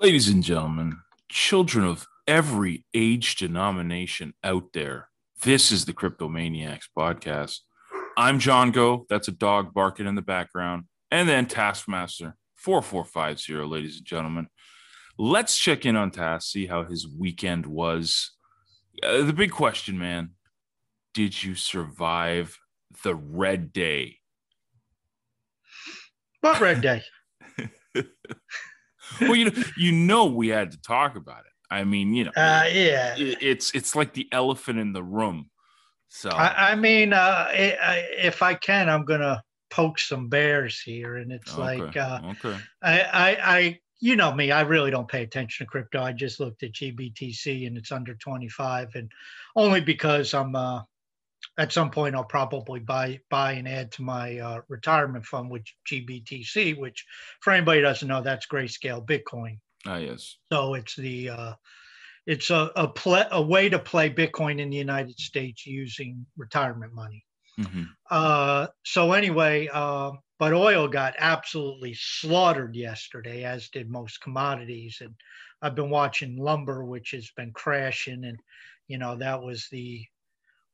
Ladies and gentlemen, children of every age denomination out there, this is the CryptoManiacs podcast. I'm John Goh. That's a dog barking in the background. And then Taskmaster 4450, ladies and gentlemen. Let's check in on Task, see how his weekend was. The big question, man, did you survive the red day? What red day? Well, you know, we had to talk about it. I mean, you know, yeah, it's like the elephant in the room. So if I can, I'm gonna poke some bears here, and it's okay. I you know me, I really don't pay attention to crypto. I just looked at GBTC, and it's under 25, and only because I'm at some point I'll probably buy and add to my retirement fund, which GBTC, which for anybody who doesn't know, that's Grayscale Bitcoin. Ah, yes. So it's the it's a way to play Bitcoin in the United States using retirement money. Mm-hmm. But oil got absolutely slaughtered yesterday, as did most commodities. And I've been watching lumber, which has been crashing, and you know that was the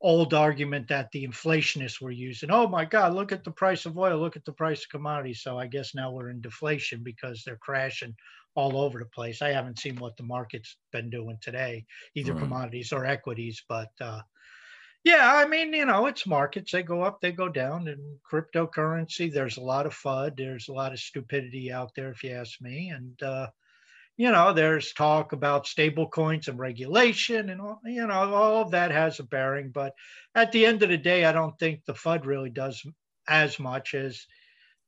old argument that the inflationists were using. Oh my God, look at the price of oil, look at the price of commodities. So I guess now we're in deflation because they're crashing all over the place. I haven't seen what the market's been doing today, either commodities or equities. But yeah, I mean, you know, it's markets. They go up, they go down. And cryptocurrency, there's a lot of FUD. There's a lot of stupidity out there, if you ask me. And you know, there's talk about stable coins and regulation and all, you know, all of that has a bearing. But at the end of the day, I don't think the FUD really does as much as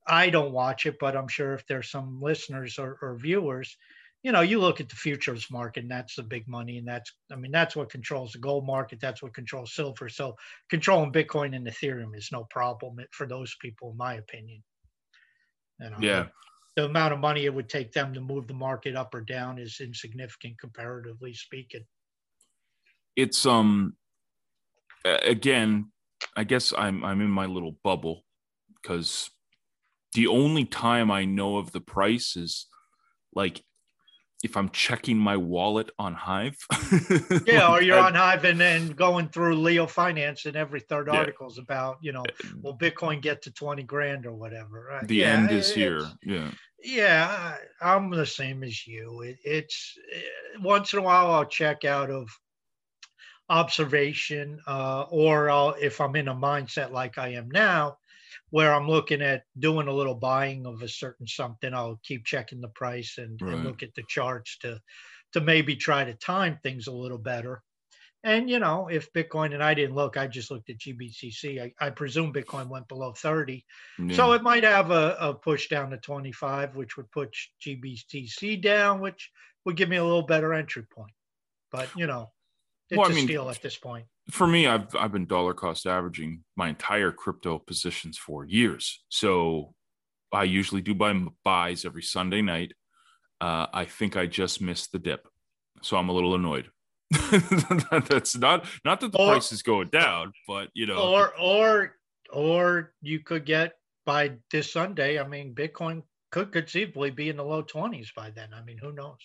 I don't watch it. But I'm sure if there's some listeners or viewers, you know, you look at the futures market and that's the big money. And that's what controls the gold market. That's what controls silver. So controlling Bitcoin and Ethereum is no problem for those people, in my opinion. You know? Yeah. The amount of money it would take them to move the market up or down is insignificant, comparatively speaking. It's again, I guess I'm in my little bubble because the only time I know of the price is like if I'm checking my wallet on Hive. Yeah, like, or you're on Hive and then going through Leo Finance, and every third article is about, you know, will Bitcoin get to 20 grand or whatever? Right? The end is here. Yeah. Yeah, I'm the same as you. It's once in a while I'll check out of observation or if I'm in a mindset like I am now, where I'm looking at doing a little buying of a certain something, I'll keep checking the price and look at the charts to maybe try to time things a little better. And, you know, if Bitcoin, and I didn't look, I just looked at GBTC. I presume Bitcoin went below 30. Yeah. So it might have a push down to 25, which would push GBTC down, which would give me a little better entry point. But, you know, it's a steal at this point. For me, I've been dollar cost averaging my entire crypto positions for years. So I usually do buys every Sunday night. I think I just missed the dip, so I'm a little annoyed. That's not that the price is going down, but you know, or you could get by this Sunday. I mean, Bitcoin could conceivably be in the low 20s by then. I mean, who knows?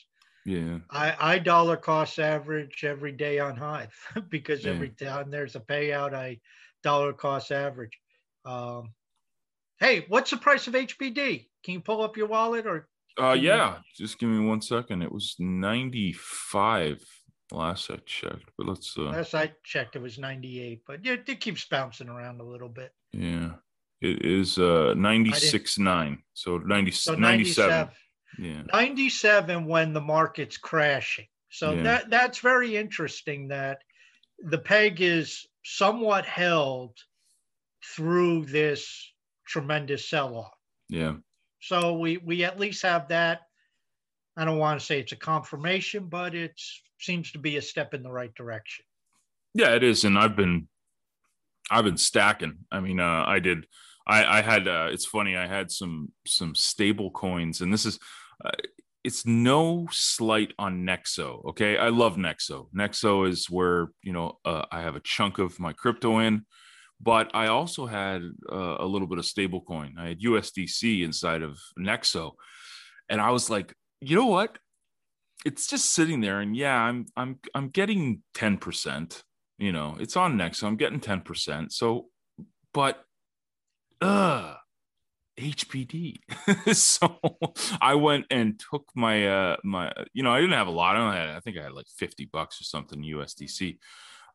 Yeah, I dollar cost average every day on Hive because every time there's a payout, I dollar cost average. Hey, what's the price of HBD? Can you pull up your wallet or? Just give me 1 second. It was 95 last I checked, but let's. Last I checked, it was 98, but it keeps bouncing around a little bit. Yeah, it is 96.9, so 97. Yeah. 97 when the market's crashing. So that's very interesting that the peg is somewhat held through this tremendous sell-off. Yeah. So we at least have that. I don't want to say it's a confirmation, but it seems to be a step in the right direction. Yeah, it is. And I've been stacking. I mean, I had it's funny. I had some stable coins, and this is, it's no slight on Nexo. Okay. I love Nexo. Nexo is where, I have a chunk of my crypto in, but I also had a little bit of stable coin. I had USDC inside of Nexo. And I was like, you know what? It's just sitting there, and yeah, I'm getting 10%, it's on Nexo. I'm getting 10%. So, but, HBD. So I went and took my, I didn't have a lot. I think I had like $50 or something USDC.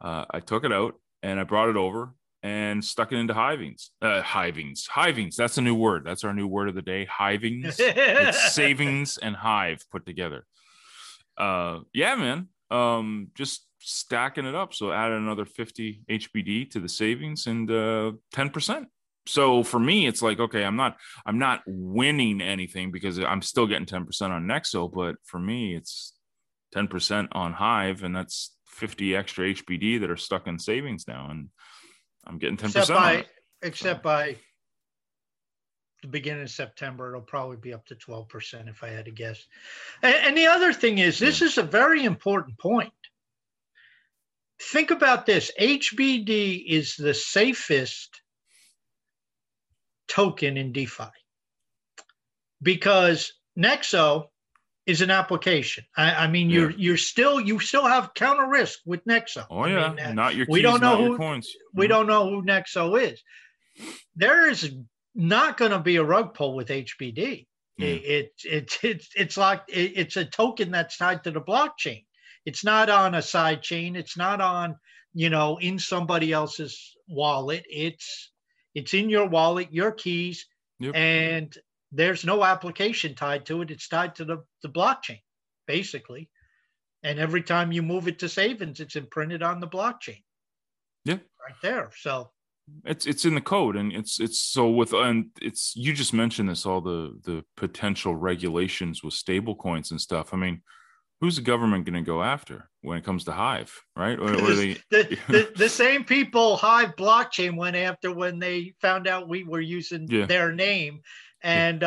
I took it out and I brought it over and stuck it into hivings. Hivings. That's a new word. That's our new word of the day. Hivings. It's savings and hive put together. Yeah, man. Just stacking it up. So add another 50 HBD to the savings and 10%. So for me, it's like, okay, I'm not winning anything because I'm still getting 10% on Nexo, but for me, it's 10% on Hive, and that's 50 extra HBD that are stuck in savings now, and I'm getting 10%. By the beginning of September, it'll probably be up to 12% if I had to guess. And the other thing is, this is a very important point. Think about this. HBD is the safest token in DeFi because Nexo is an application. I mean, you still have counter risk with Nexo. Oh yeah, not your keys, we don't know who, your coins. We don't know who Nexo is. There is not going to be a rug pull with HBD. Yeah. It's a token that's tied to the blockchain. It's not on a side chain. It's not on in somebody else's wallet. It's in your wallet, your keys, and there's no application tied to it. It's tied to the blockchain, basically. And every time you move it to savings, it's imprinted on the blockchain. Yeah. Right there. So it's in the code. And it's you just mentioned this, all the potential regulations with stable coins and stuff. I mean, who's the government going to go after when it comes to Hive, right? Or the same people Hive blockchain went after when they found out we were using their name, and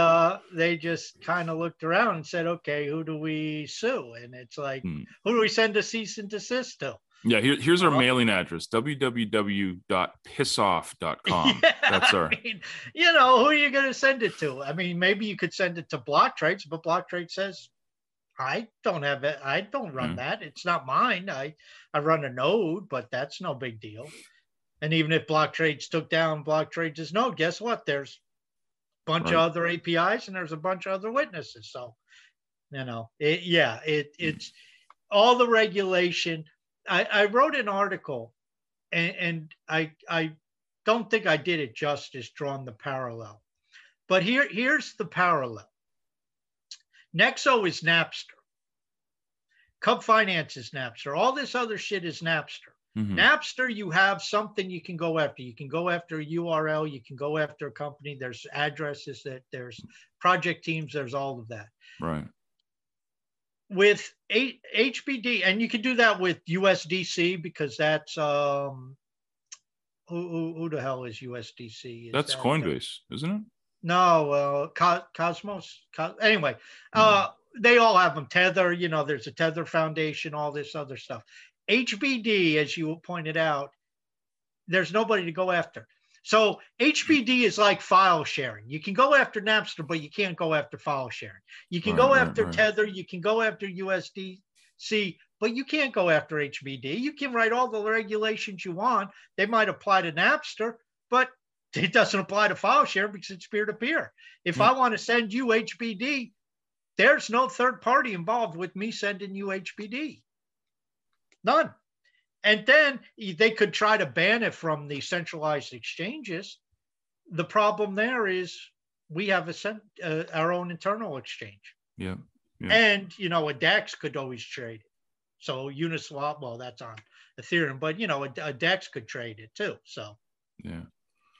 they just kind of looked around and said, okay, who do we sue? And it's like, who do we send a cease and desist to? Yeah, here's our mailing address, www.pissoff.com. Yeah, that's our... I mean, who are you going to send it to? I mean, maybe you could send it to Block Trades, but Block Trades says, I don't have it. I don't run that. It's not mine. I run a node, but that's no big deal. And even if Block Trades took down Block Trades' node, guess what? There's a bunch of other APIs and there's a bunch of other witnesses. So, it's all the regulation. I wrote an article and I don't think I did it justice drawing the parallel, but here's the parallel. Nexo is Napster. Cub Finance is Napster. All this other shit is Napster. Mm-hmm. Napster, you have something you can go after. You can go after a URL. You can go after a company. There's addresses, there's project teams. There's all of that. Right. With HBD, and you can do that with USDC because that's who the hell is USDC? That's Coinbase, isn't it? No, Cosmos. Anyway, they all have them. Tether, there's a Tether Foundation, all this other stuff. HBD, as you pointed out, there's nobody to go after. So HBD is like file sharing. You can go after Napster, but you can't go after file sharing. You can go after Tether. You can go after USDC, but you can't go after HBD. You can write all the regulations you want. They might apply to Napster, but it doesn't apply to file share because it's peer-to-peer. If I want to send you HBD, there's no third party involved with me sending you HBD. None. And then they could try to ban it from the centralized exchanges. The problem there is we have our own internal exchange. Yeah. And, a DEX could always trade it. So Uniswap, well, that's on Ethereum, but, a DEX could trade it too. So. Yeah.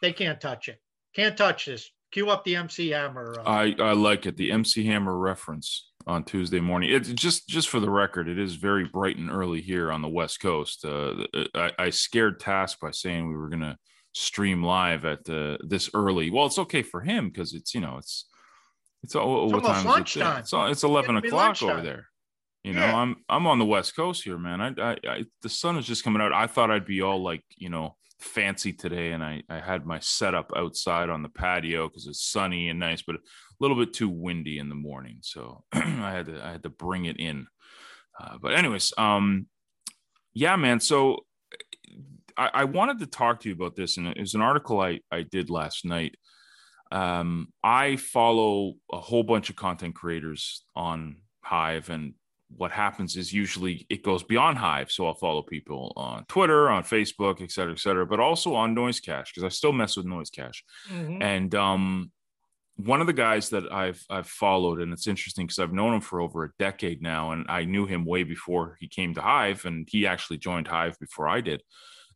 They can't touch it. Can't touch this. Cue up the MC Hammer. I like it. The MC Hammer reference on Tuesday morning. It's just for the record, it is very bright and early here on the West Coast. I scared Task by saying we were going to stream live at this early. Well, it's okay for him because it's, you know, it's what almost lunchtime. It's 11 o'clock over there. You know, yeah. I'm on the West Coast here, man. I the sun is just coming out. I thought I'd be all like, you know, fancy today, and I had my setup outside on the patio because it's sunny and nice, but a little bit too windy in the morning, so I had to bring it in. But anyways, yeah, man. So I wanted to talk to you about this, and it was an article I did last night. I follow a whole bunch of content creators on Hive, and what happens is usually it goes beyond Hive. So I'll follow people on Twitter, on Facebook, et cetera, but also on Noise Cash, because I still mess with Noise Cash. Mm-hmm. And one of the guys that I've followed, and it's interesting because I've known him for over a decade now, and I knew him way before he came to Hive, and he actually joined Hive before I did,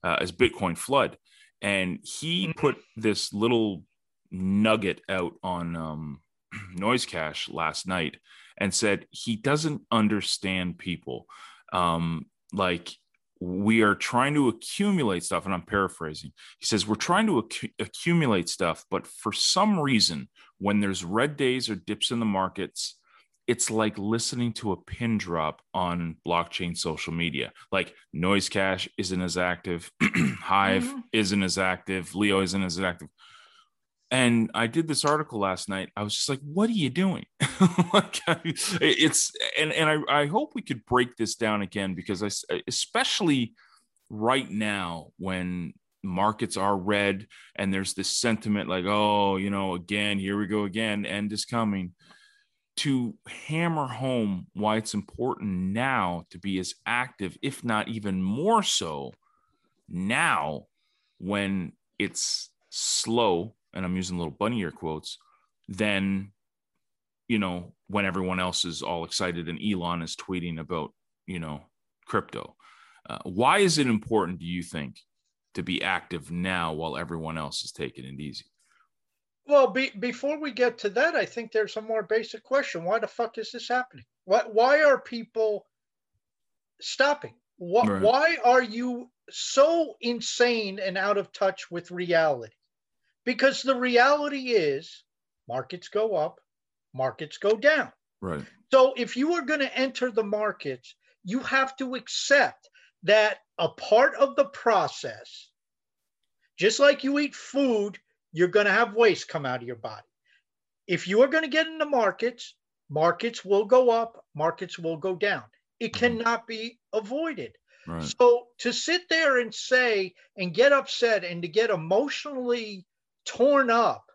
as Bitcoin Flood. And he put this little nugget out on Noise Cash last night and said he doesn't understand people. Like, we are trying to accumulate stuff, and I'm paraphrasing. He says, we're trying to accumulate stuff, but for some reason, when there's red days or dips in the markets, it's like listening to a pin drop on blockchain social media. Like, Noise Cash isn't as active, Hive isn't as active, Leo isn't as active. And I did this article last night. I was just like, what are you doing? Like, it's, and I hope we could break this down again, because I, especially right now when markets are red and there's this sentiment like, oh, you know, again, here we go again, end is coming, to hammer home why it's important now to be as active, if not even more so now when it's slow, and I'm using little bunny ear quotes, then, you know, when everyone else is all excited and Elon is tweeting about, you know, crypto. Why is it important, do you think, to be active now while everyone else is taking it easy? Well, before we get to that, I think there's a more basic question. Why the fuck is this happening? Why are people stopping? Right. Why are you so insane and out of touch with reality? Because the reality is markets go up, markets go down. Right. So if you are going to enter the markets, you have to accept that a part of the process, just like you eat food, you're going to have waste come out of your body. If you are going to get into markets, markets will go up, markets will go down. It cannot be avoided. Right. So to sit there and say and get upset and to get emotionally torn up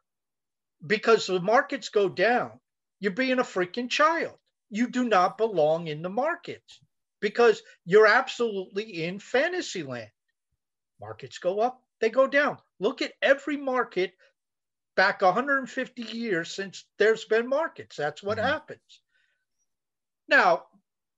because the markets go down, you're being a freaking child. You do not belong in the markets because you're absolutely in fantasy land. Markets go up, they go down. Look at every market back 150 years since there's been markets. That's what happens. Now,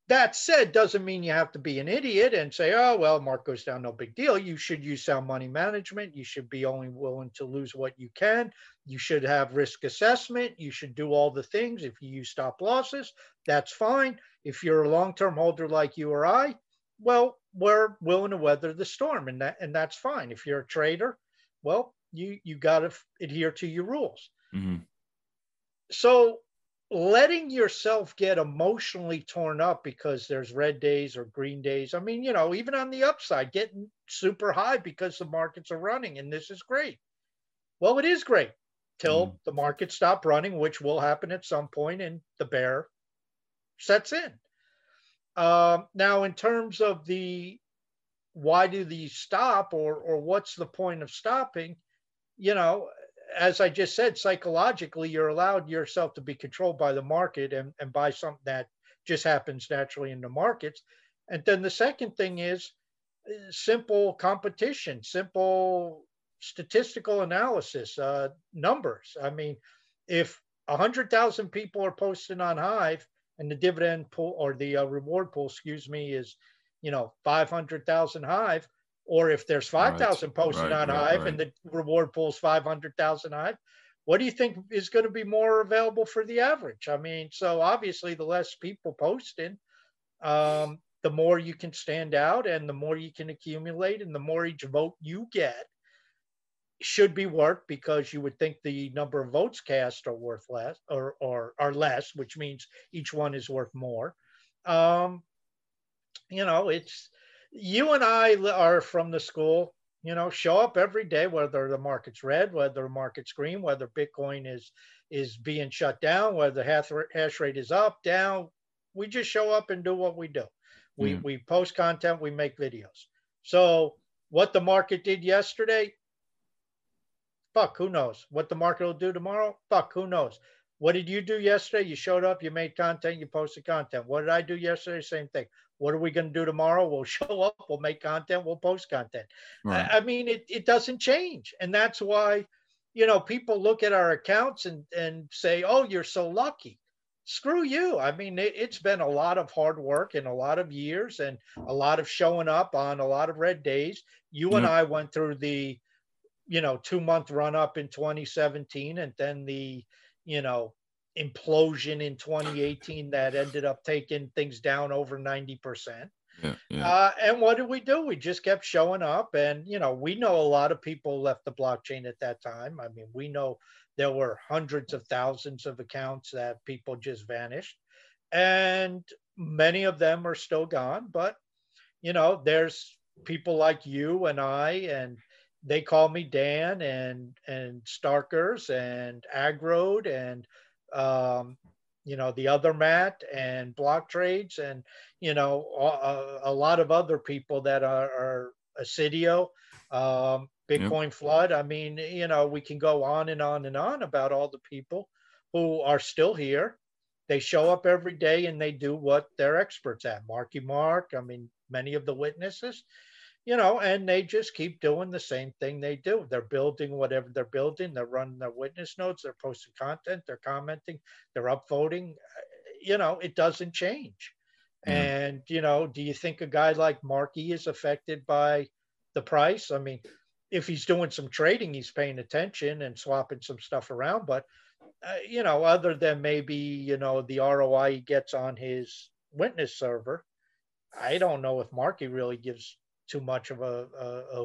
that said, doesn't mean you have to be an idiot and say, oh, well, market goes down, no big deal. You should use sound money management. You should be only willing to lose what you can. You should have risk assessment. You should do all the things. If you use stop losses, that's fine. If you're a long-term holder like you or I, well, we're willing to weather the storm, and that's fine. If you're a trader, well, you got to adhere to your rules. Mm-hmm. So letting yourself get emotionally torn up because there's red days or green days. I mean, you know, even on the upside, getting super high because the markets are running and this is great. Well, it is great till the markets stop running, which will happen at some point, and the bear sets in. Now, in terms of the why do these stop, or what's the point of stopping, you know, as I just said, psychologically, you're allowed yourself to be controlled by the market and by something that just happens naturally in the markets. And then the second thing is simple competition, simple statistical analysis, numbers. I mean, if 100,000 people are posting on Hive and the dividend pool or the reward pool, excuse me, is, you know, 500,000 Hive, or if there's 5,000 posted on Hive and the reward pool's 500,000 Hive, what do you think is going to be more available for the average? I mean, so obviously the less people posting, the more you can stand out and the more you can accumulate and the more each vote you get should be worth, because you would think the number of votes cast are worth less, or are less, which means each one is worth more. You know, it's, you and I are from the school, you know, show up every day, whether the market's red, whether the market's green, whether Bitcoin is being shut down, whether the hash rate is up, down, we just show up and do what we do. We, we post content, we make videos. So what the market did yesterday, fuck, who knows? What the market will do tomorrow, fuck, who knows? What did you do yesterday? You showed up, you made content, you posted content. What did I do yesterday? Same thing. What are we going to do tomorrow? We'll show up, we'll make content, we'll post content. Right. I mean, it doesn't change. And that's why, you know, people look at our accounts and say, oh, you're so lucky. Screw you. I mean, it's been a lot of hard work and a lot of years and a lot of showing up on a lot of red days. You and I went through the, you know, 2-month run up in 2017 and then the, you know, implosion in 2018 that ended up taking things down over 90%. Yeah, yeah. And what do? We just kept showing up. And, you know, we know a lot of people left the blockchain at that time. I mean, we know there were hundreds of thousands of accounts that people just vanished. And many of them are still gone. But, you know, there's people like you and I, and they call me Dan, and Starkers and Aggroed and, you know, the other Matt and Block Trades and, you know, a lot of other people that are Assidio, Bitcoin Flood. I mean, you know, we can go on and on and on about all the people who are still here. They show up every day and they do what they're experts at. Marky Mark, I mean, many of the witnesses. You know, and they just keep doing the same thing they do. They're building whatever they're building. They're running their witness notes. They're posting content. They're commenting. They're upvoting. You know, it doesn't change. And, you know, do you think a guy like Marky is affected by the price? I mean, if he's doing some trading, he's paying attention and swapping some stuff around. But, you know, other than maybe, you know, the ROI he gets on his witness server, I don't know if Marky really gives too much of a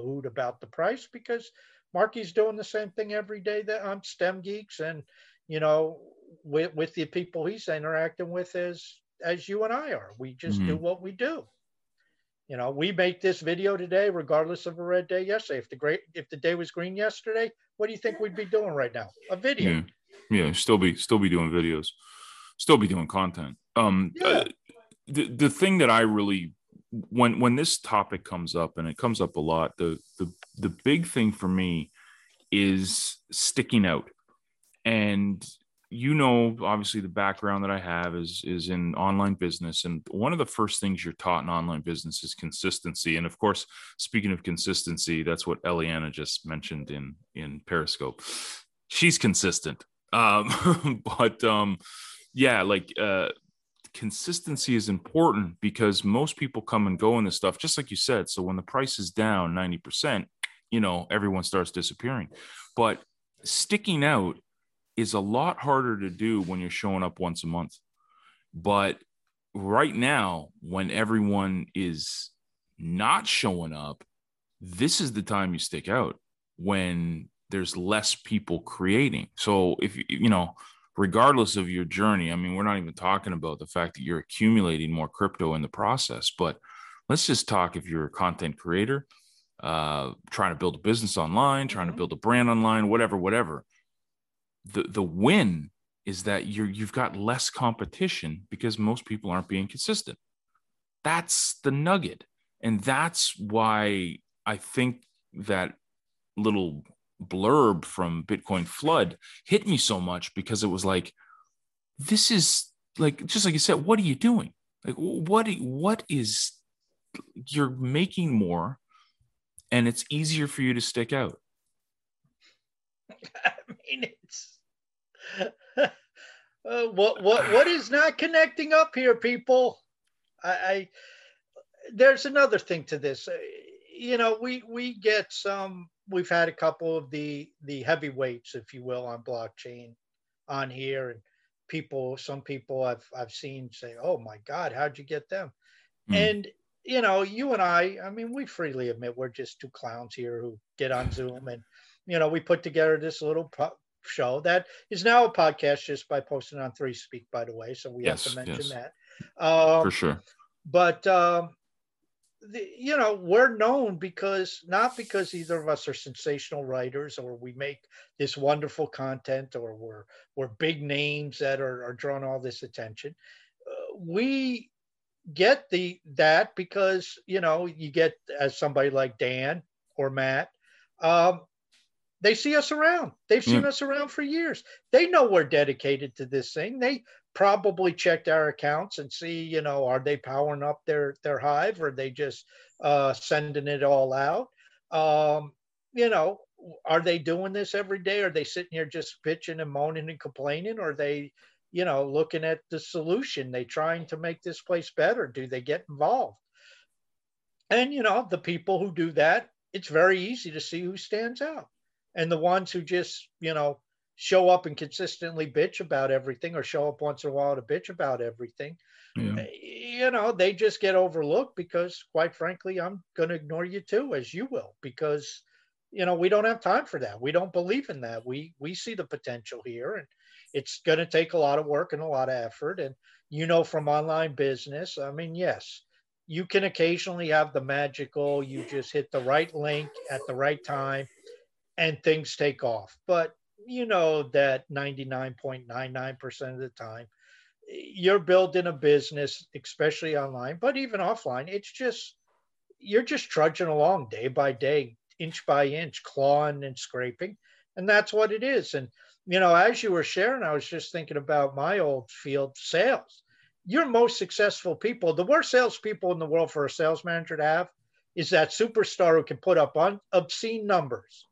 hoot about the price, because Marky's doing the same thing every day that on STEM Geeks and, you know, with the people he's interacting with as you and I are. We just do what we do. You know, we make this video today, regardless of a red day yesterday. If the day was green yesterday, what do you think we'd be doing right now? A video. Yeah. Still be doing videos, still be doing content. The thing that I really, when this topic comes up, and it comes up a lot, the big thing for me is sticking out. And, you know, obviously the background that I have is in online business. And one of the first things you're taught in online business is consistency. And of course, speaking of consistency, that's what Eliana just mentioned in Periscope. She's consistent. Consistency is important, because most people come and go in this stuff, just like you said. So when the price is down 90%, you know, everyone starts disappearing. But sticking out is a lot harder to do when you're showing up once a month. But right now, when everyone is not showing up, this is the time you stick out, when there's less people creating. So if you know, regardless of your journey, I mean, we're not even talking about the fact that you're accumulating more crypto in the process, but let's just talk if you're a content creator, trying to build a business online, trying to build a brand online, whatever. The win is that you've got less competition, because most people aren't being consistent. That's the nugget. And that's why I think that little blurb from Bitcoin Flood hit me so much, because it was like, this is like, just like you said, what are you doing? Like, what is, you're making more and it's easier for you to stick out. I mean, it's what is not connecting up here, people? I there's another thing to this. You know, we get some we've had a couple of the heavyweights, if you will, on blockchain on here, and people, some people I've seen say, "Oh my God, how'd you get them?" Mm. And you know, you and I mean, we freely admit we're just two clowns here who get on Zoom, and you know, we put together this little show that is now a podcast just by posting on 3Speak, by the way. So we have to mention that for sure. But you know, we're known because not because either of us are sensational writers or we make this wonderful content or we're big names that are drawing all this attention. We get that because, you know, you get as somebody like Dan or Matt, they see us around. They've seen us around for years. They know we're dedicated to this thing. They probably checked our accounts and see, you know, are they powering up their hive, or are they just sending it all out? You know, are they doing this every day? Are they sitting here just bitching and moaning and complaining? Or are they, you know, looking at the solution? They trying to make this place better? Do they get involved? And, you know, the people who do that, it's very easy to see who stands out. And the ones who just, you know, show up and consistently bitch about everything, or show up once in a while to bitch about everything, you know, they just get overlooked because, quite frankly, I'm going to ignore you too, as you will, because, you know, we don't have time for that. We don't believe in that. We see the potential here, and it's going to take a lot of work and a lot of effort. And, you know, from online business, I mean, yes, you can occasionally have the magical, you just hit the right link at the right time and things take off. But you know that 99.99% of the time, you're building a business, especially online, but even offline, it's just, you're just trudging along day by day, inch by inch, clawing and scraping. And that's what it is. And, you know, as you were sharing, I was just thinking about my old field, sales. Your most successful people, the worst salespeople in the world for a sales manager to have, is that superstar who can put up obscene numbers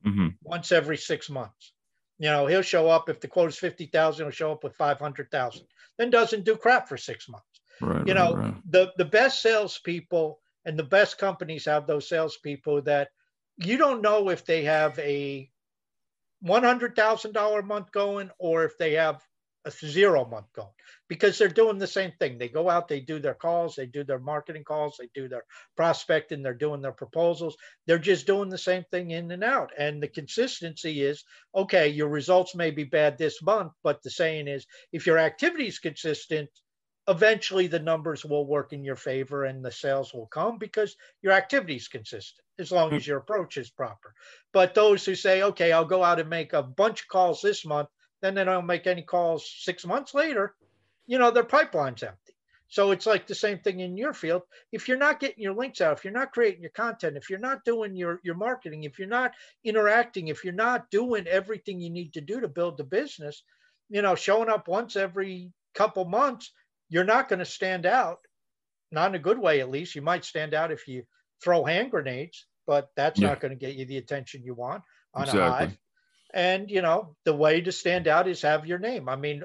once every 6 months. You know, he'll show up, if the quote is 50,000, he'll show up with 500,000, then doesn't do crap for 6 months. Right, you know, the best salespeople and the best companies have those salespeople that you don't know if they have a $100,000 a month going or if they have a 0 month going, because they're doing the same thing. They go out, they do their calls, they do their marketing calls, they do their prospecting, they're doing their proposals. They're just doing the same thing in and out. And the consistency is, okay, your results may be bad this month, but the saying is, if your activity is consistent, eventually the numbers will work in your favor and the sales will come because your activity is consistent, as long as your approach is proper. But those who say, okay, I'll go out and make a bunch of calls this month, then they don't make any calls 6 months later, you know, their pipeline's empty. So it's like the same thing in your field. If you're not getting your links out, if you're not creating your content, if you're not doing your marketing, if you're not interacting, if you're not doing everything you need to do to build the business, you know, showing up once every couple months, you're not going to stand out, not in a good way at least. You might stand out if you throw hand grenades, but that's not going to get you the attention you want on a hive. And, you know, the way to stand out is have your name. I mean,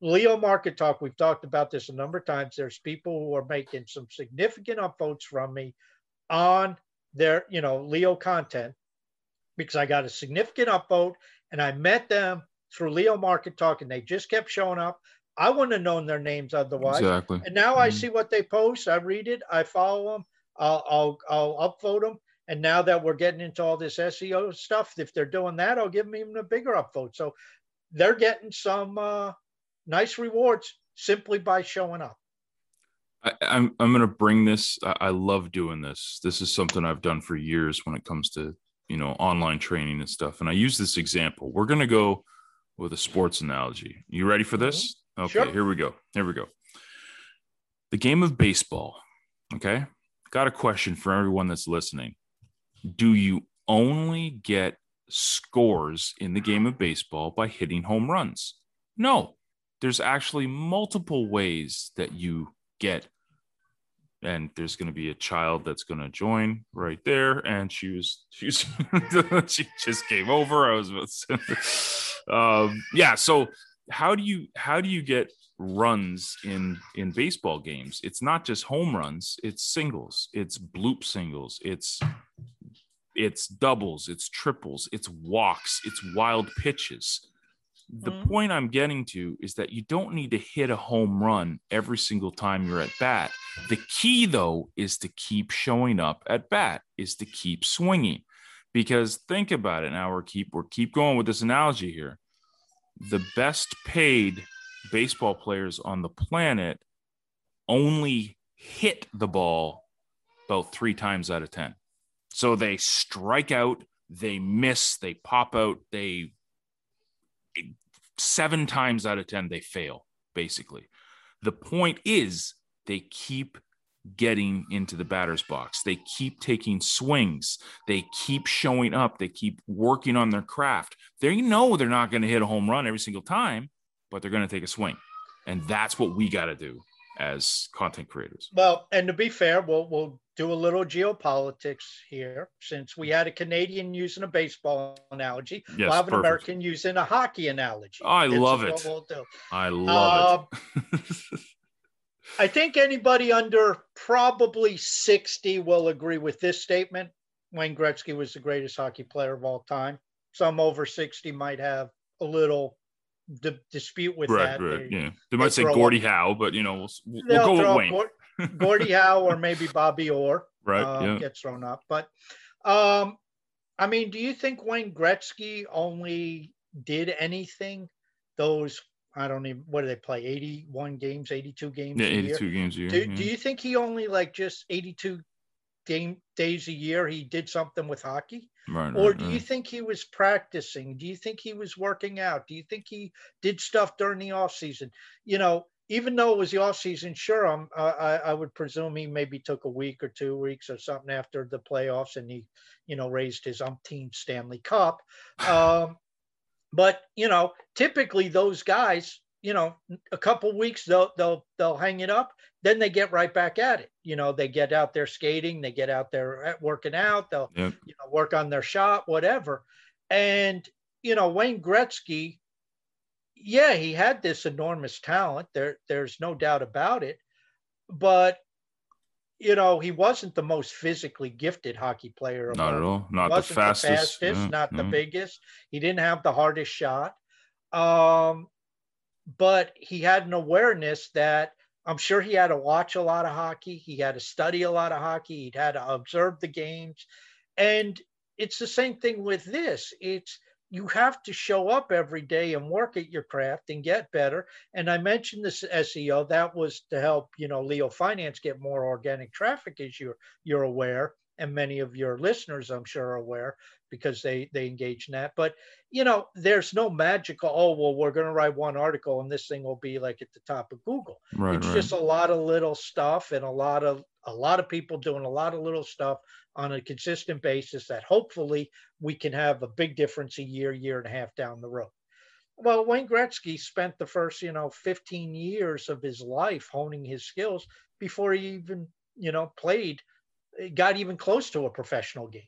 Leo Market Talk, we've talked about this a number of times. There's people who are making some significant upvotes from me on their, you know, Leo content, because I got a significant upvote and I met them through Leo Market Talk and they just kept showing up. I wouldn't have known their names otherwise. And now I see what they post. I read it. I follow them. I'll upvote them. And now that we're getting into all this SEO stuff, if they're doing that, I'll give them even a bigger upvote. So they're getting some nice rewards simply by showing up. I'm going to bring this. I love doing this. This is something I've done for years when it comes to, you know, online training and stuff. And I use this example. We're going to go with a sports analogy. You ready for this? Okay, here we go. Here we go. The game of baseball. Okay. Got a question for everyone that's listening. Do you only get scores in the game of baseball by hitting home runs? No, there's actually multiple ways that you get. And there's going to be a child that's going to join right there. And she was she just came over. I was about to say, yeah. So how do you get runs in baseball games? It's not just home runs. It's singles. It's bloop singles. It's it's doubles, it's triples, it's walks, it's wild pitches. The point I'm getting to is that you don't need to hit a home run every single time you're at bat. The key, though, is to keep showing up at bat, is to keep swinging. Because think about it now, we're going with this analogy here. The best paid baseball players on the planet only hit the ball about 3 times out of 10. So they strike out, they miss, they pop out, 7 times out of 10, they fail, basically. The point is they keep getting into the batter's box. They keep taking swings. They keep showing up. They keep working on their craft. They know they're not going to hit a home run every single time, but they're going to take a swing. And that's what we got to do as content creators. Well, and to be fair, we'll do a little geopolitics here, since we had a Canadian using a baseball analogy. Yes, we'll have an American using a hockey analogy. Oh, I love it. We'll do. I love it. I think anybody under probably 60 will agree with this statement. Wayne Gretzky was the greatest hockey player of all time. Some over 60 might have a little dispute with that. Right, yeah. They might say Gordie Howe, but, you know, we'll go with Wayne. Gordie Howe or maybe Bobby Orr gets thrown up. But, I mean, do you think Wayne Gretzky only did anything what do they play, 81 games, 82 games a year? Yeah, 82 games a year. Do you think he only, like, just 82 days a year he did something with hockey? Right, or do you think he was practicing? Do you think he was working out? Do you think he did stuff during the offseason? You know, even though it was the offseason, sure, I would presume he maybe took a week or 2 weeks or something after the playoffs, and he, you know, raised his umpteenth Stanley Cup. But, you know, typically those guys, you know, a couple weeks they'll hang it up. Then they get right back at it. You know, they get out there skating, they get out there working out, they'll you know, work on their shot, whatever. And, you know, Wayne Gretzky, yeah, he had this enormous talent. There's no doubt about it. But, you know, he wasn't the most physically gifted hockey player. Not at all. Not the fastest. Not the biggest. He didn't have the hardest shot. But he had an awareness that I'm sure he had to watch a lot of hockey. He had to study a lot of hockey. He'd had to observe the games. And it's the same thing with this. It's you have to show up every day and work at your craft and get better. And I mentioned this SEO, that was to help, you know, Leo Finance get more organic traffic, as you're aware. And many of your listeners, I'm sure, are aware, because they engage in that. But, you know, there's no magical, oh, well, we're going to write one article and this thing will be like at the top of Google. Right, it's just a lot of little stuff and a lot of people doing a lot of little stuff on a consistent basis that hopefully we can have a big difference a year, year and a half down the road. Well, Wayne Gretzky spent the first, you know, 15 years of his life honing his skills before he even, you know, got even close to a professional game.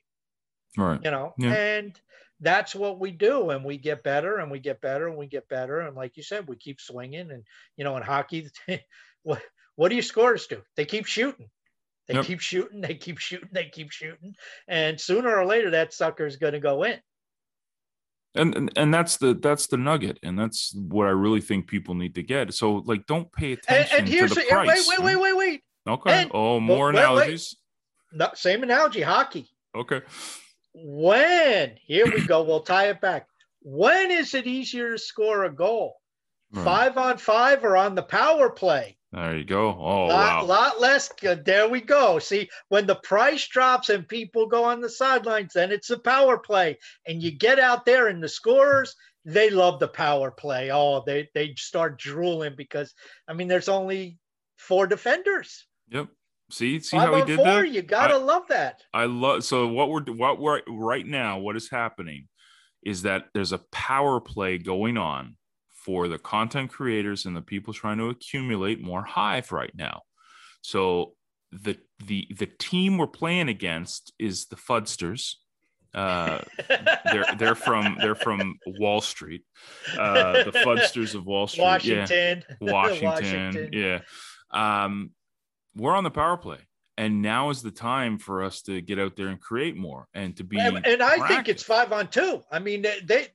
Right. You know, and that's what we do. And we get better and we get better and we get better. And like you said, we keep swinging. And, you know, in hockey, what do your scorers do? They keep shooting. They keep shooting. They keep shooting. They keep shooting. And sooner or later, that sucker is going to go in. And that's the nugget, and that's what I really think people need to get. So, like, don't pay attention to the price. Wait. Okay. Analogies. Wait. No, same analogy, hockey. Okay. Here we go. We'll tie it back. When is it easier to score a goal? Right. 5-on-5 or on the power play? There you go. Oh, lot less. There we go. See, when the price drops and people go on the sidelines, then it's a power play. And you get out there and the scorers, they love the power play. Oh, they start drooling because, I mean, there's only 4 defenders. Yep. See how he did that? You got to love that. I love. So what we're right now, what is happening is that there's a power play going on for the content creators and the people trying to accumulate more Hive right now. So the team we're playing against is the FUDsters. They're from Wall Street. The FUDsters of Wall Street. Washington. Washington. Yeah. We're on the power play. And now is the time for us to get out there and create more and to be. And I think it's 5-on-2. I mean, they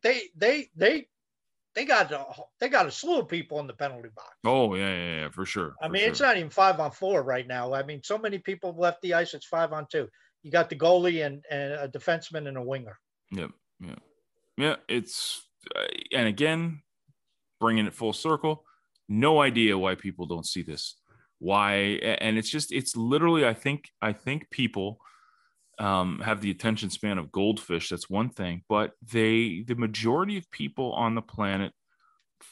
got a slew of people in the penalty box. Oh yeah, for sure. I mean, it's not even 5-on-4 right now. I mean, so many people left the ice. It's 5-on-2. You got the goalie and a defenseman and a winger. Yeah. It's and again, bringing it full circle. No idea why people don't see this. Why? And it's just, it's literally, I think people have the attention span of goldfish. That's one thing, but the majority of people on the planet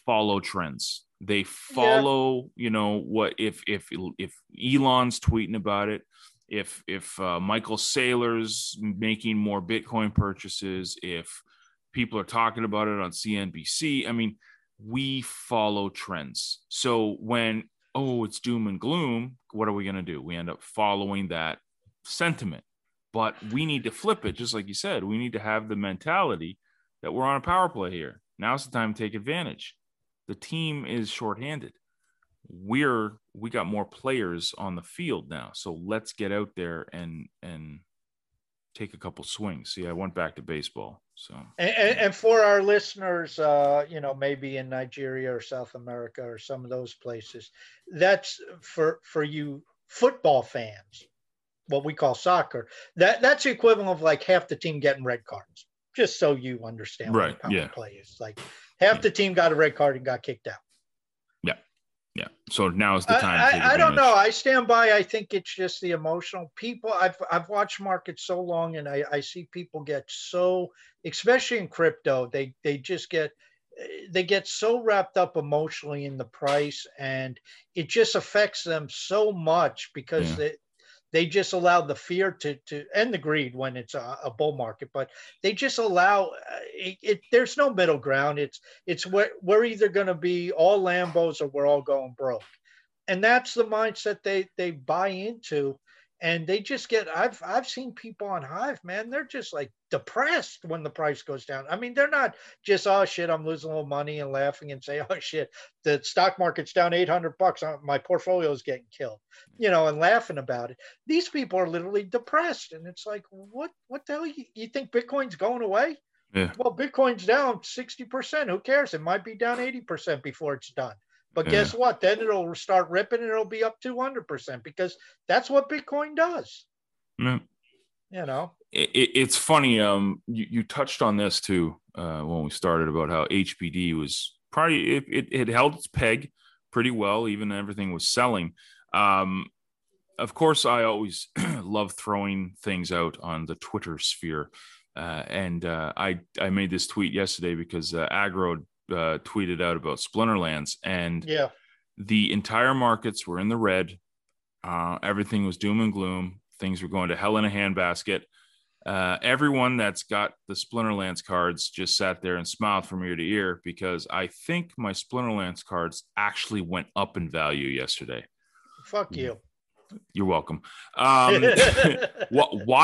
follow trends. They follow, you know, what if Elon's tweeting about it, if Michael Saylor's making more Bitcoin purchases, if people are talking about it on CNBC, I mean, we follow trends. So when, oh, it's doom and gloom, what are we going to do? We end up following that sentiment. But we need to flip it. Just like you said, we need to have the mentality that we're on a power play here. Now's the time to take advantage. The team is shorthanded. We got more players on the field now. So let's get out there and take a couple swings. See, I went back to baseball. So and for our listeners, you know, maybe in Nigeria or South America or some of those places, that's for you football fans, what we call soccer. That's the equivalent of like half the team getting red cards. Just so you understand, right? What the power play is like half the team got a red card and got kicked out. Yeah. So now is the time. I don't know. I stand by. I think it's just the emotional people. I've watched markets so long, and I see people get so, especially in crypto, they get so wrapped up emotionally in the price, and it just affects them so much because they just allow the fear to and the greed when it's a bull market, but they just allow it. There's no middle ground. It's where we're either going to be all Lambos or we're all going broke. And that's the mindset they buy into. And they just get, I've seen people on Hive, man, they're just like depressed when the price goes down. I mean, they're not just, oh shit, I'm losing a little money and laughing and say, oh shit, the stock market's down $800. My portfolio is getting killed, you know, and laughing about it. These people are literally depressed. And it's like, what the hell? You think Bitcoin's going away? Yeah. Well, Bitcoin's down 60%. Who cares? It might be down 80% before it's done. But guess what? Then it'll start ripping and it'll be up 200% because that's what Bitcoin does. Yeah. You know, it's funny. You touched on this too when we started about how HBD was probably it held its peg pretty well, even everything was selling. Of course, I always love throwing things out on the Twitter sphere, and I made this tweet yesterday because Aggroed tweeted out about Splinterlands, and the entire markets were in the red. Everything was doom and gloom. Things were going to hell in a handbasket. Everyone that's got the Splinterlands cards just sat there and smiled from ear to ear because I think my Splinterlands cards actually went up in value yesterday. Fuck you. You're welcome. Why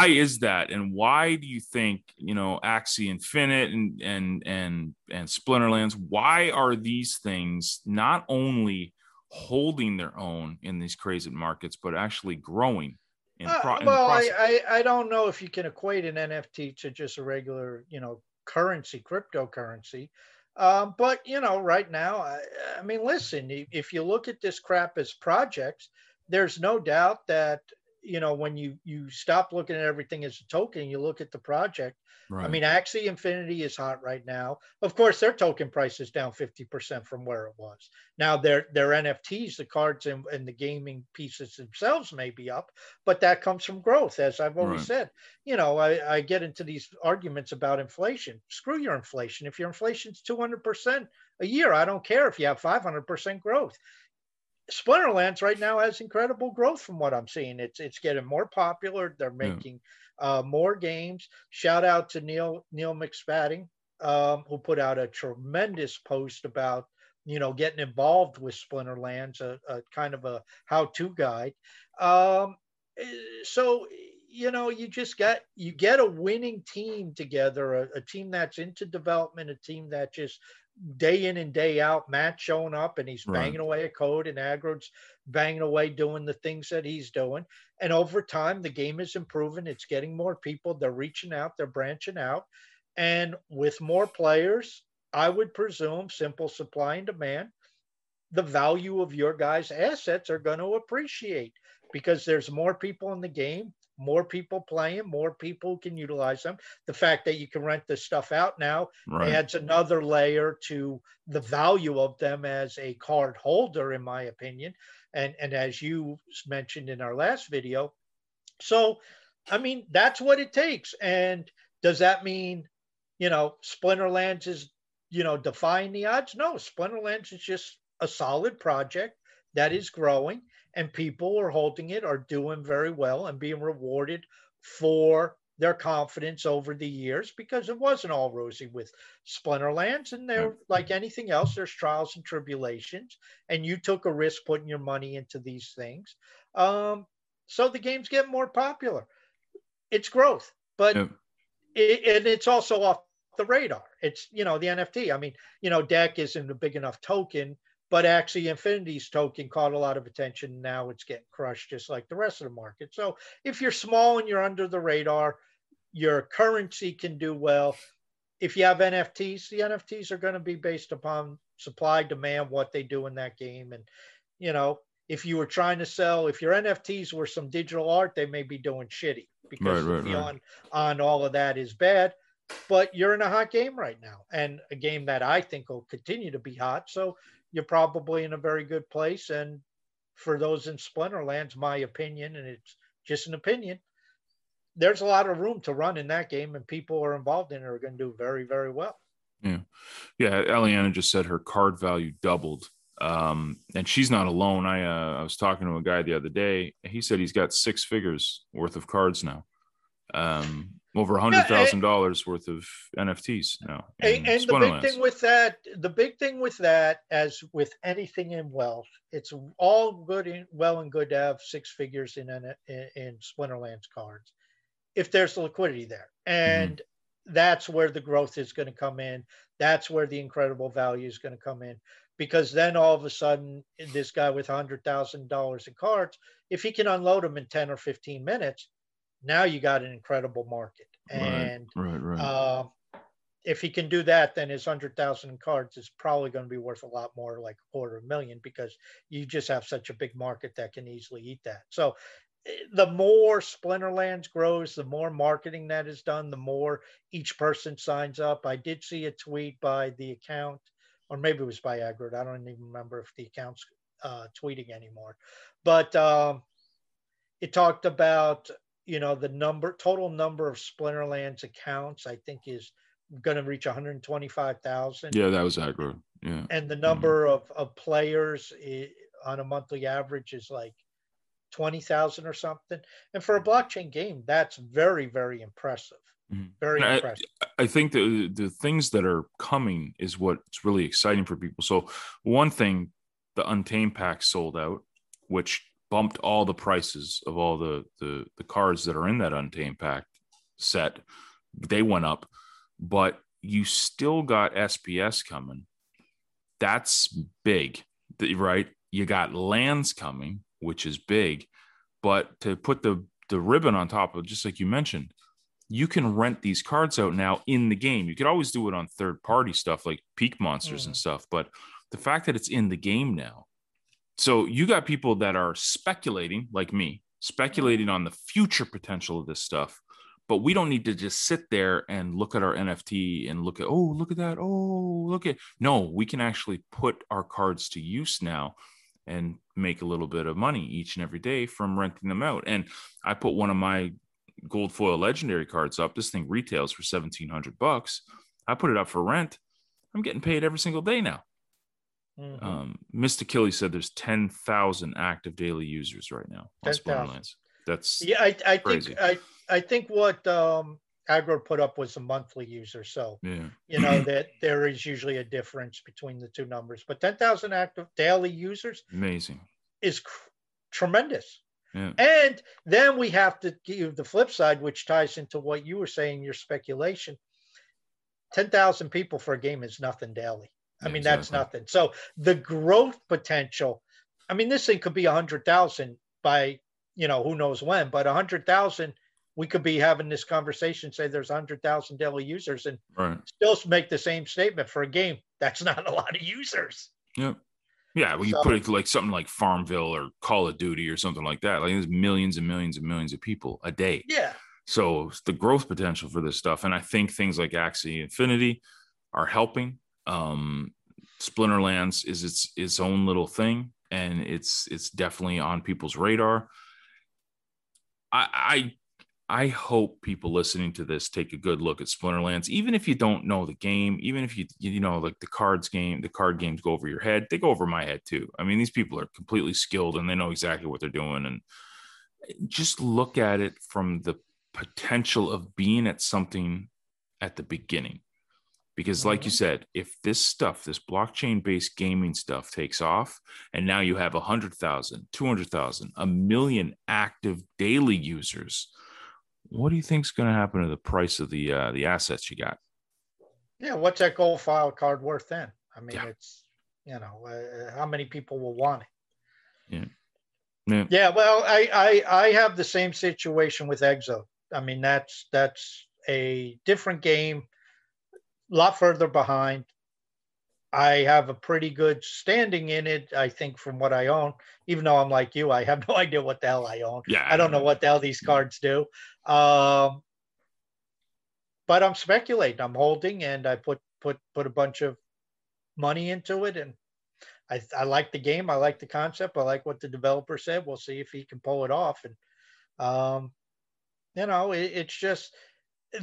is that? And why do you think, you know, Axie Infinity and Splinterlands, why are these things not only holding their own in these crazy markets, but actually growing? I don't know if you can equate an NFT to just a regular, you know, cryptocurrency. But, you know, right now, I mean, listen, if you look at this crap as projects, there's no doubt that, you know, when you stop looking at everything as a token, you look at the project. Right. I mean, Axie Infinity is hot right now. Of course, their token price is down 50% from where it was. Now their NFTs, the cards and the gaming pieces themselves may be up, but that comes from growth. As I've always said, you know, I get into these arguments about inflation. Screw your inflation. If your inflation's 200% a year, I don't care if you have 500% growth. Splinterlands right now has incredible growth from what I'm seeing. It's getting more popular. They're making more games. Shout out to Neil McSpading, who put out a tremendous post about, you know, getting involved with Splinterlands, a kind of a how-to guide. So, you know, you get a winning team together, a team that's into development, a team that just day in and day out, Matt showing up and he's banging away a code, and Aggroed's banging away doing the things that he's doing. And over time, the game is improving. It's getting more people. They're reaching out. They're branching out. And with more players, I would presume, simple supply and demand, the value of your guys' assets are going to appreciate because there's more people in the game, more people playing, more people can utilize them. The fact that you can rent this stuff out now adds another layer to the value of them as a card holder, in my opinion. And as you mentioned in our last video. So, I mean, that's what it takes. And does that mean, you know, Splinterlands is, you know, defying the odds? No, Splinterlands is just a solid project that is growing, and people are holding it, are doing very well and being rewarded for their confidence over the years, because it wasn't all rosy with Splinterlands, and they're like anything else, there's trials and tribulations, and you took a risk putting your money into these things. So the game's getting more popular. It's growth, but it's also off the radar. It's, you know, the NFT. I mean, you know, DEC isn't a big enough token, but Axie Infinity's token caught a lot of attention. Now it's getting crushed just like the rest of the market. So if you're small and you're under the radar, your currency can do well. If you have NFTs, the NFTs are going to be based upon supply, demand, what they do in that game. And, you know, if you were trying to sell, if your NFTs were some digital art, they may be doing shitty because on all of that is bad. But you're in a hot game right now, and a game that I think will continue to be hot. So you're probably in a very good place. And for those in Splinterlands, my opinion, and it's just an opinion, there's a lot of room to run in that game, and people who are involved in it are going to do very, very well. Yeah. Yeah. Eliana just said her card value doubled. And she's not alone. I was talking to a guy the other day. He said he's got 6 figures worth of cards now. Over $100,000 worth of NFTs now. And the big thing with that, as with anything in wealth, it's all good and well and good to have 6 figures in Splinterlands cards, if there's liquidity there. And that's where the growth is going to come in. That's where the incredible value is going to come in, because then all of a sudden, this guy with $100,000 in cards, if he can unload them in 10 or 15 minutes, now you got an incredible market. And if he can do that, then his 100,000 cards is probably going to be worth a lot more, like $250,000, because you just have such a big market that can easily eat that. So the more Splinterlands grows, the more marketing that is done, the more each person signs up. I did see a tweet by the account, or maybe it was by Aggroed. I don't even remember if the account's tweeting anymore. But it talked about, you know, the total number of Splinterlands accounts, I think, is going to reach 125,000. Yeah, that was Aggroed. Yeah. And the number of players on a monthly average is like 20,000 or something. And for a blockchain game, that's very, very impressive. Very impressive. I think the things that are coming is what's really exciting for people. So one thing, the Untamed Pack sold out, which bumped all the prices of all the cards that are in that Untamed Pack set. They went up, but you still got SPS coming. That's big, right? You got lands coming, which is big, but to put the ribbon on top of, just like you mentioned, you can rent these cards out now in the game. You could always do it on third-party stuff like Peak Monsters and stuff, but the fact that it's in the game now, so you got people that are speculating, like me, speculating on the future potential of this stuff, but we don't need to just sit there and look at our NFT and look at, oh, look at that. Oh, look at, no, we can actually put our cards to use now and make a little bit of money each and every day from renting them out. And I put one of my gold foil legendary cards up. This thing retails for $1,700. I put it up for rent. I'm getting paid every single day now. Mr. Killy said there's 10,000 active daily users right now on Splinterlands. That's I crazy. Think I think what Aggroed put up was the monthly user. So you know that there is usually a difference between the two numbers. But 10,000 active daily users, amazing, is tremendous. Yeah. And then we have to give the flip side, which ties into what you were saying, your speculation. 10,000 people for a game is nothing daily. I mean, exactly. That's nothing. So the growth potential, I mean, this thing could be 100,000 by, you know, who knows when, but 100,000, we could be having this conversation, say there's 100,000 daily users and still make the same statement for a game. That's not a lot of users. Yeah. Yeah. Well, you put it like something like Farmville or Call of Duty or something like that. Like there's millions and millions and millions of people a day. Yeah. So the growth potential for this stuff. And I think things like Axie Infinity are helping. Splinterlands is its own little thing. And it's definitely on people's radar. I hope people listening to this take a good look at Splinterlands. Even if you don't know the game, even if you know, like the card games go over your head, they go over my head too. I mean, these people are completely skilled and they know exactly what they're doing. And just look at it from the potential of being at something at the beginning. Because like you said, if this stuff, this blockchain-based gaming stuff takes off, and now you have 100,000, 200,000, a million active daily users, what do you think is going to happen to the price of the assets you got? Yeah, what's that gold file card worth then? I mean, it's, you know, how many people will want it? Yeah. Yeah, well, I have the same situation with Exo. I mean, that's a different game, a lot further behind. I have a pretty good standing in it, I think, from what I own, even though I'm like you, I have no idea what the hell I own. Yeah, I don't know what the hell these cards do. But I'm speculating, I'm holding, and I put a bunch of money into it. And I like the game. I like the concept. I like what the developer said. We'll see if he can pull it off. And, you know, it's just,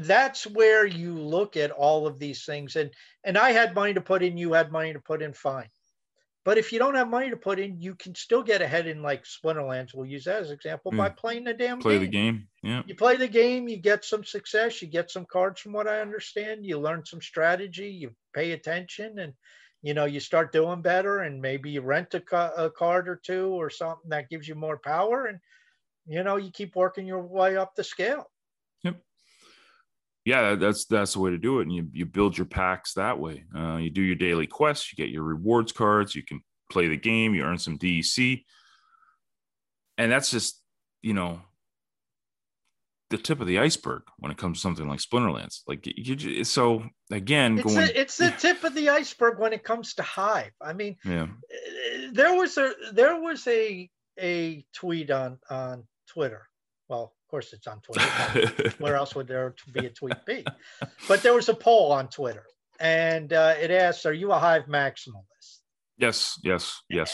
that's where you look at all of these things. And I had money to put in, you had money to put in, fine. But if you don't have money to put in, you can still get ahead in like Splinterlands. We'll use that as an example by playing the damn game. Play the game. Yeah. You play the game, you get some success, you get some cards from what I understand, you learn some strategy, you pay attention, and, you know, you start doing better, and maybe you rent a card or two or something that gives you more power, and, you know, you keep working your way up the scale. Yep. Yeah, that's the way to do it. And you build your packs that way. You do your daily quests, you get your rewards cards, you can play the game, you earn some DEC. And that's just, you know, the tip of the iceberg when it comes to something like Splinterlands. Like you, so again, it's the tip of the iceberg when it comes to Hive. I mean, there was a tweet on Twitter. Well, of course, it's on Twitter. Where else would there be a tweet be? But there was a poll on Twitter, and it asked, "Are you a Hive maximalist?" Yes.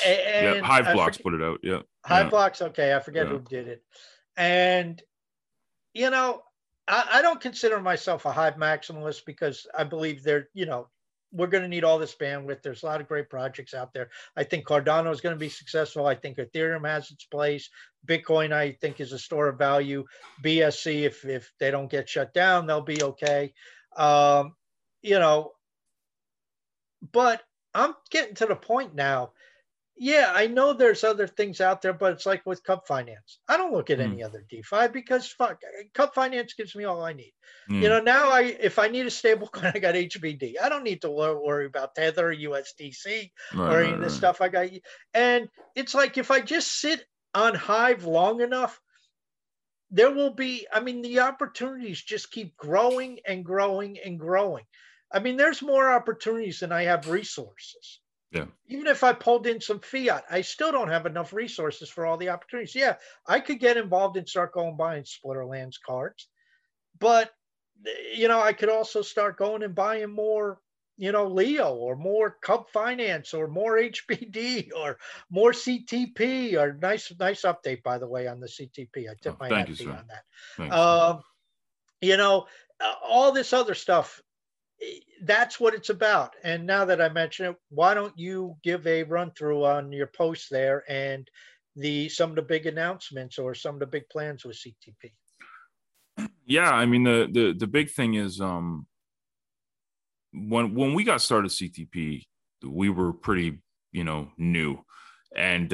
And Hive Blocks put it out. Yeah, Hive Blocks. Okay, I forget who did it, and. You know, I don't consider myself a Hive maximalist because I believe we're going to need all this bandwidth. There's a lot of great projects out there. I think Cardano is going to be successful. I think Ethereum has its place. Bitcoin, I think, is a store of value. BSC, if they don't get shut down, they'll be okay. You know, but I'm getting to the point now. Yeah, I know there's other things out there, but it's like with Cup Finance. I don't look at any other DeFi because fuck, Cup Finance gives me all I need. You know, now if I need a stable coin, I got HBD. I don't need to worry about Tether, USDC, or any of the stuff I got. And it's like if I just sit on Hive long enough, there will be, I mean, the opportunities just keep growing and growing and growing. I mean, there's more opportunities than I have resources. Yeah. Even if I pulled in some fiat, I still don't have enough resources for all the opportunities. Yeah, I could get involved and start going buying Splinterlands cards, but you know, I could also start going and buying more, you know, Leo or more Cup Finance or more HBD or more CTP. Or nice update by the way on the CTP. I tip my hat on that. Thanks, you know, all this other stuff. That's what it's about. And now that I mention it, why don't you give a run through on your post there and some of the big announcements or some of the big plans with CTP? Yeah, I mean the big thing is when we got started CTP, we were pretty, you know, new, and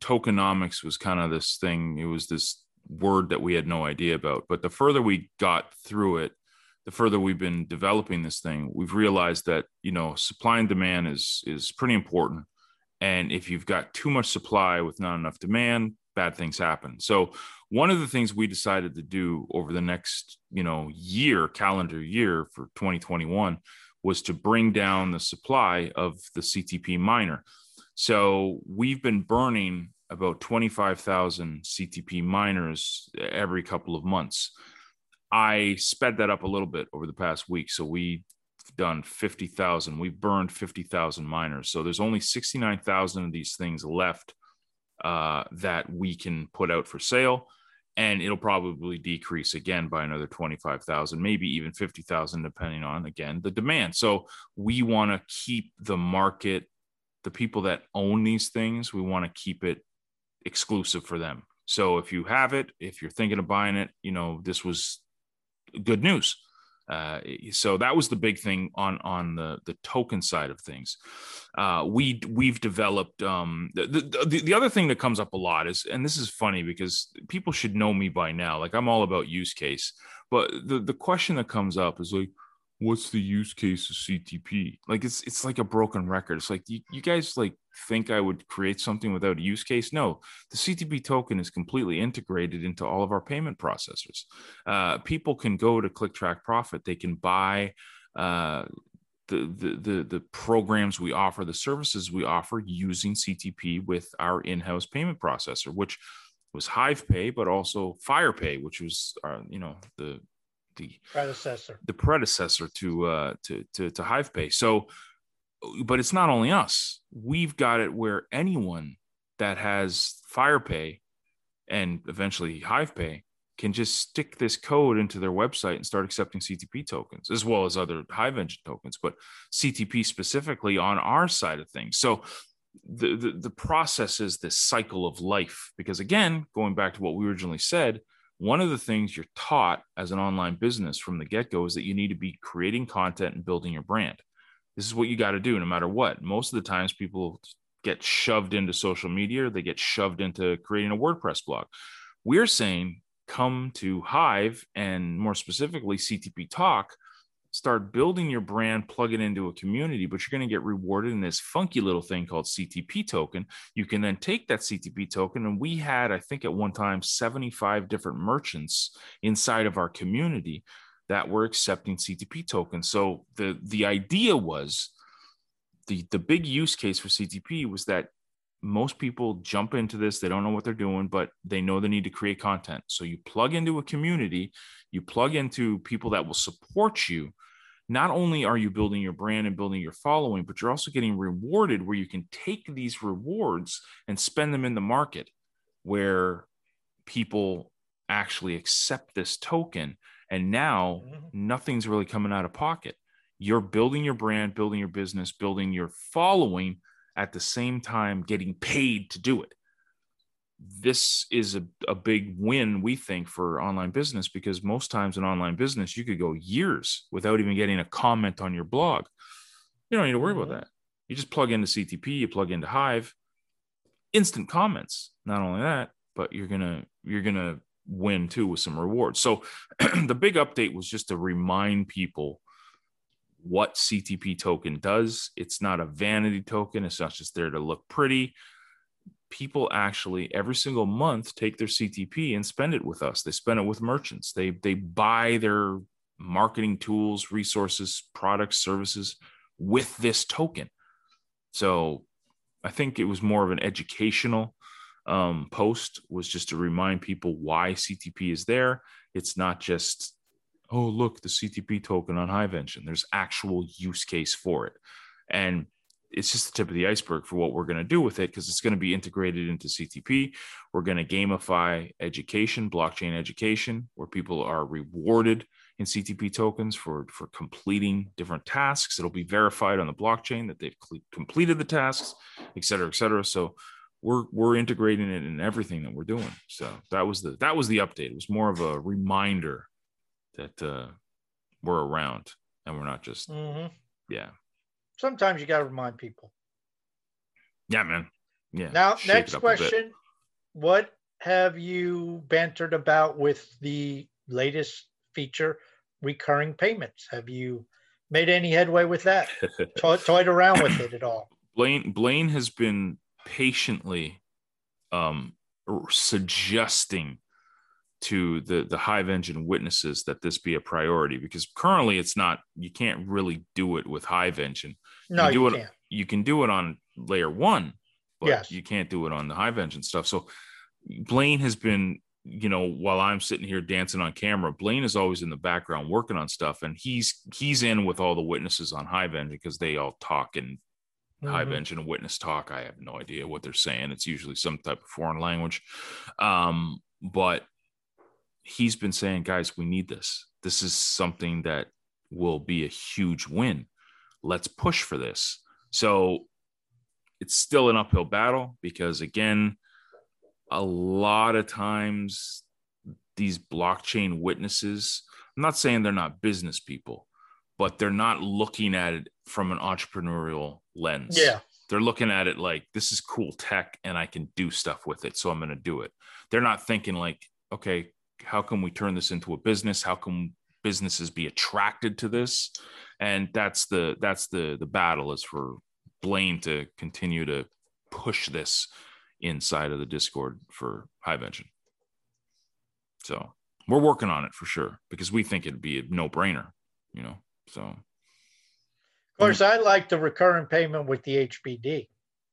tokenomics was kind of this thing. It was this word that we had no idea about. But the further we got through it, the further we've been developing this thing, we've realized that, you know, supply and demand is pretty important. And if you've got too much supply with not enough demand, bad things happen. So one of the things we decided to do over the next, you know, year, calendar year for 2021 was to bring down the supply of the CTP miner. So we've been burning about 25,000 CTP miners every couple of months. I sped that up a little bit over the past week. So we've done 50,000. We've burned 50,000 miners. So there's only 69,000 of these things left that we can put out for sale. And it'll probably decrease again by another 25,000, maybe even 50,000, depending on, again, the demand. So we want to keep the market, the people that own these things, we want to keep it exclusive for them. So if you have it, if you're thinking of buying it, you know, this was good news. So that was the big thing on the token side of things. We've developed the other thing that comes up a lot is, and this is funny because people should know me by now, like I'm all about use case, but the question that comes up is like, what's the use case of CTP? Like it's like a broken record. It's like you guys like think I would create something without a use case? No, the CTP token is completely integrated into all of our payment processors. People can go to ClickTrack Profit. They can buy the programs we offer, the services we offer using CTP with our in-house payment processor, which was HivePay, but also FirePay, which was the predecessor to HivePay. So, but it's not only us. We've got it where anyone that has FirePay and eventually HivePay can just stick this code into their website and start accepting CTP tokens, as well as other Hive Engine tokens, but CTP specifically on our side of things. So the process is this cycle of life, because again, going back to what we originally said, one of the things you're taught as an online business from the get-go is that you need to be creating content and building your brand. This is what you got to do no matter what. Most of the times people get shoved into social media, or they get shoved into creating a WordPress blog. We're saying come to Hive and more specifically CTP Talk, start building your brand, plug it into a community, but you're going to get rewarded in this funky little thing called CTP token. You can then take that CTP token. And we had, I think at one time, 75 different merchants inside of our community that were accepting CTP tokens. So the idea was the big use case for CTP was that most people jump into this. They don't know what they're doing, but they know they need to create content. So you plug into a community, you plug into people that will support you. Not only are you building your brand and building your following, but you're also getting rewarded where you can take these rewards and spend them in the market where people actually accept this token. And now nothing's really coming out of pocket. You're building your brand, building your business, building your following, at the same time getting paid to do it. This is a big win, we think, for online business, because most times in online business, you could go years without even getting a comment on your blog. You don't need to worry about that. You just plug into CTP, you plug into Hive, instant comments. Not only that, but you're gonna win too with some rewards. So the big update was just to remind people what CTP token does. It's not a vanity token. It's not just there to look pretty. People actually every single month take their CTP and spend it with us. They spend it with merchants. They buy their marketing tools, resources, products, services with this token. So I think it was more of an educational post, was just to remind people why CTP is there. It's not just, oh, look, the CTP token on Hive Engine. There's actual use case for it. And it's just the tip of the iceberg for what we're going to do with it, because it's going to be integrated into CTP. We're going to gamify education, blockchain education, where people are rewarded in CTP tokens for completing different tasks. It'll be verified on the blockchain that they've completed the tasks, et cetera, et cetera. So we're integrating it in everything that we're doing. So that was the update. It was more of a reminder that we're around and we're not just, yeah. Sometimes you got to remind people. Yeah, man. Yeah. Now, next question. What have you bantered about with the latest feature recurring payments. Have you made any headway with that? Toyed around with it at all? Blaine has been patiently suggesting to the Hive Engine witnesses that this be a priority, because currently it's not. You can't really do it with Hive Engine. No, you can't. You can do it on layer one, but yes, you can't do it on the Hive Engine stuff. So Blaine has been, you know, while I'm sitting here dancing on camera, Blaine is always in the background working on stuff, and he's in with all the witnesses on Hive Engine because they all talk and Hive Engine witness talk. I have no idea what they're saying. It's usually some type of foreign language, but he's been saying, guys, we need this. This is something that will be a huge win. Let's push for this. So it's still an uphill battle because, again, a lot of times these blockchain witnesses, I'm not saying they're not business people, but they're not looking at it from an entrepreneurial lens. Yeah. They're looking at it like, this is cool tech and I can do stuff with it, so I'm going to do it. They're not thinking like, okay, how can we turn this into a business? How can businesses be attracted to this? And that's the battle, is for Blaine to continue to push this inside of the Discord for Hive Engine. So we're working on it for sure, because we think it'd be a no-brainer, you know. So of course, I like the recurrent payment with the HBD.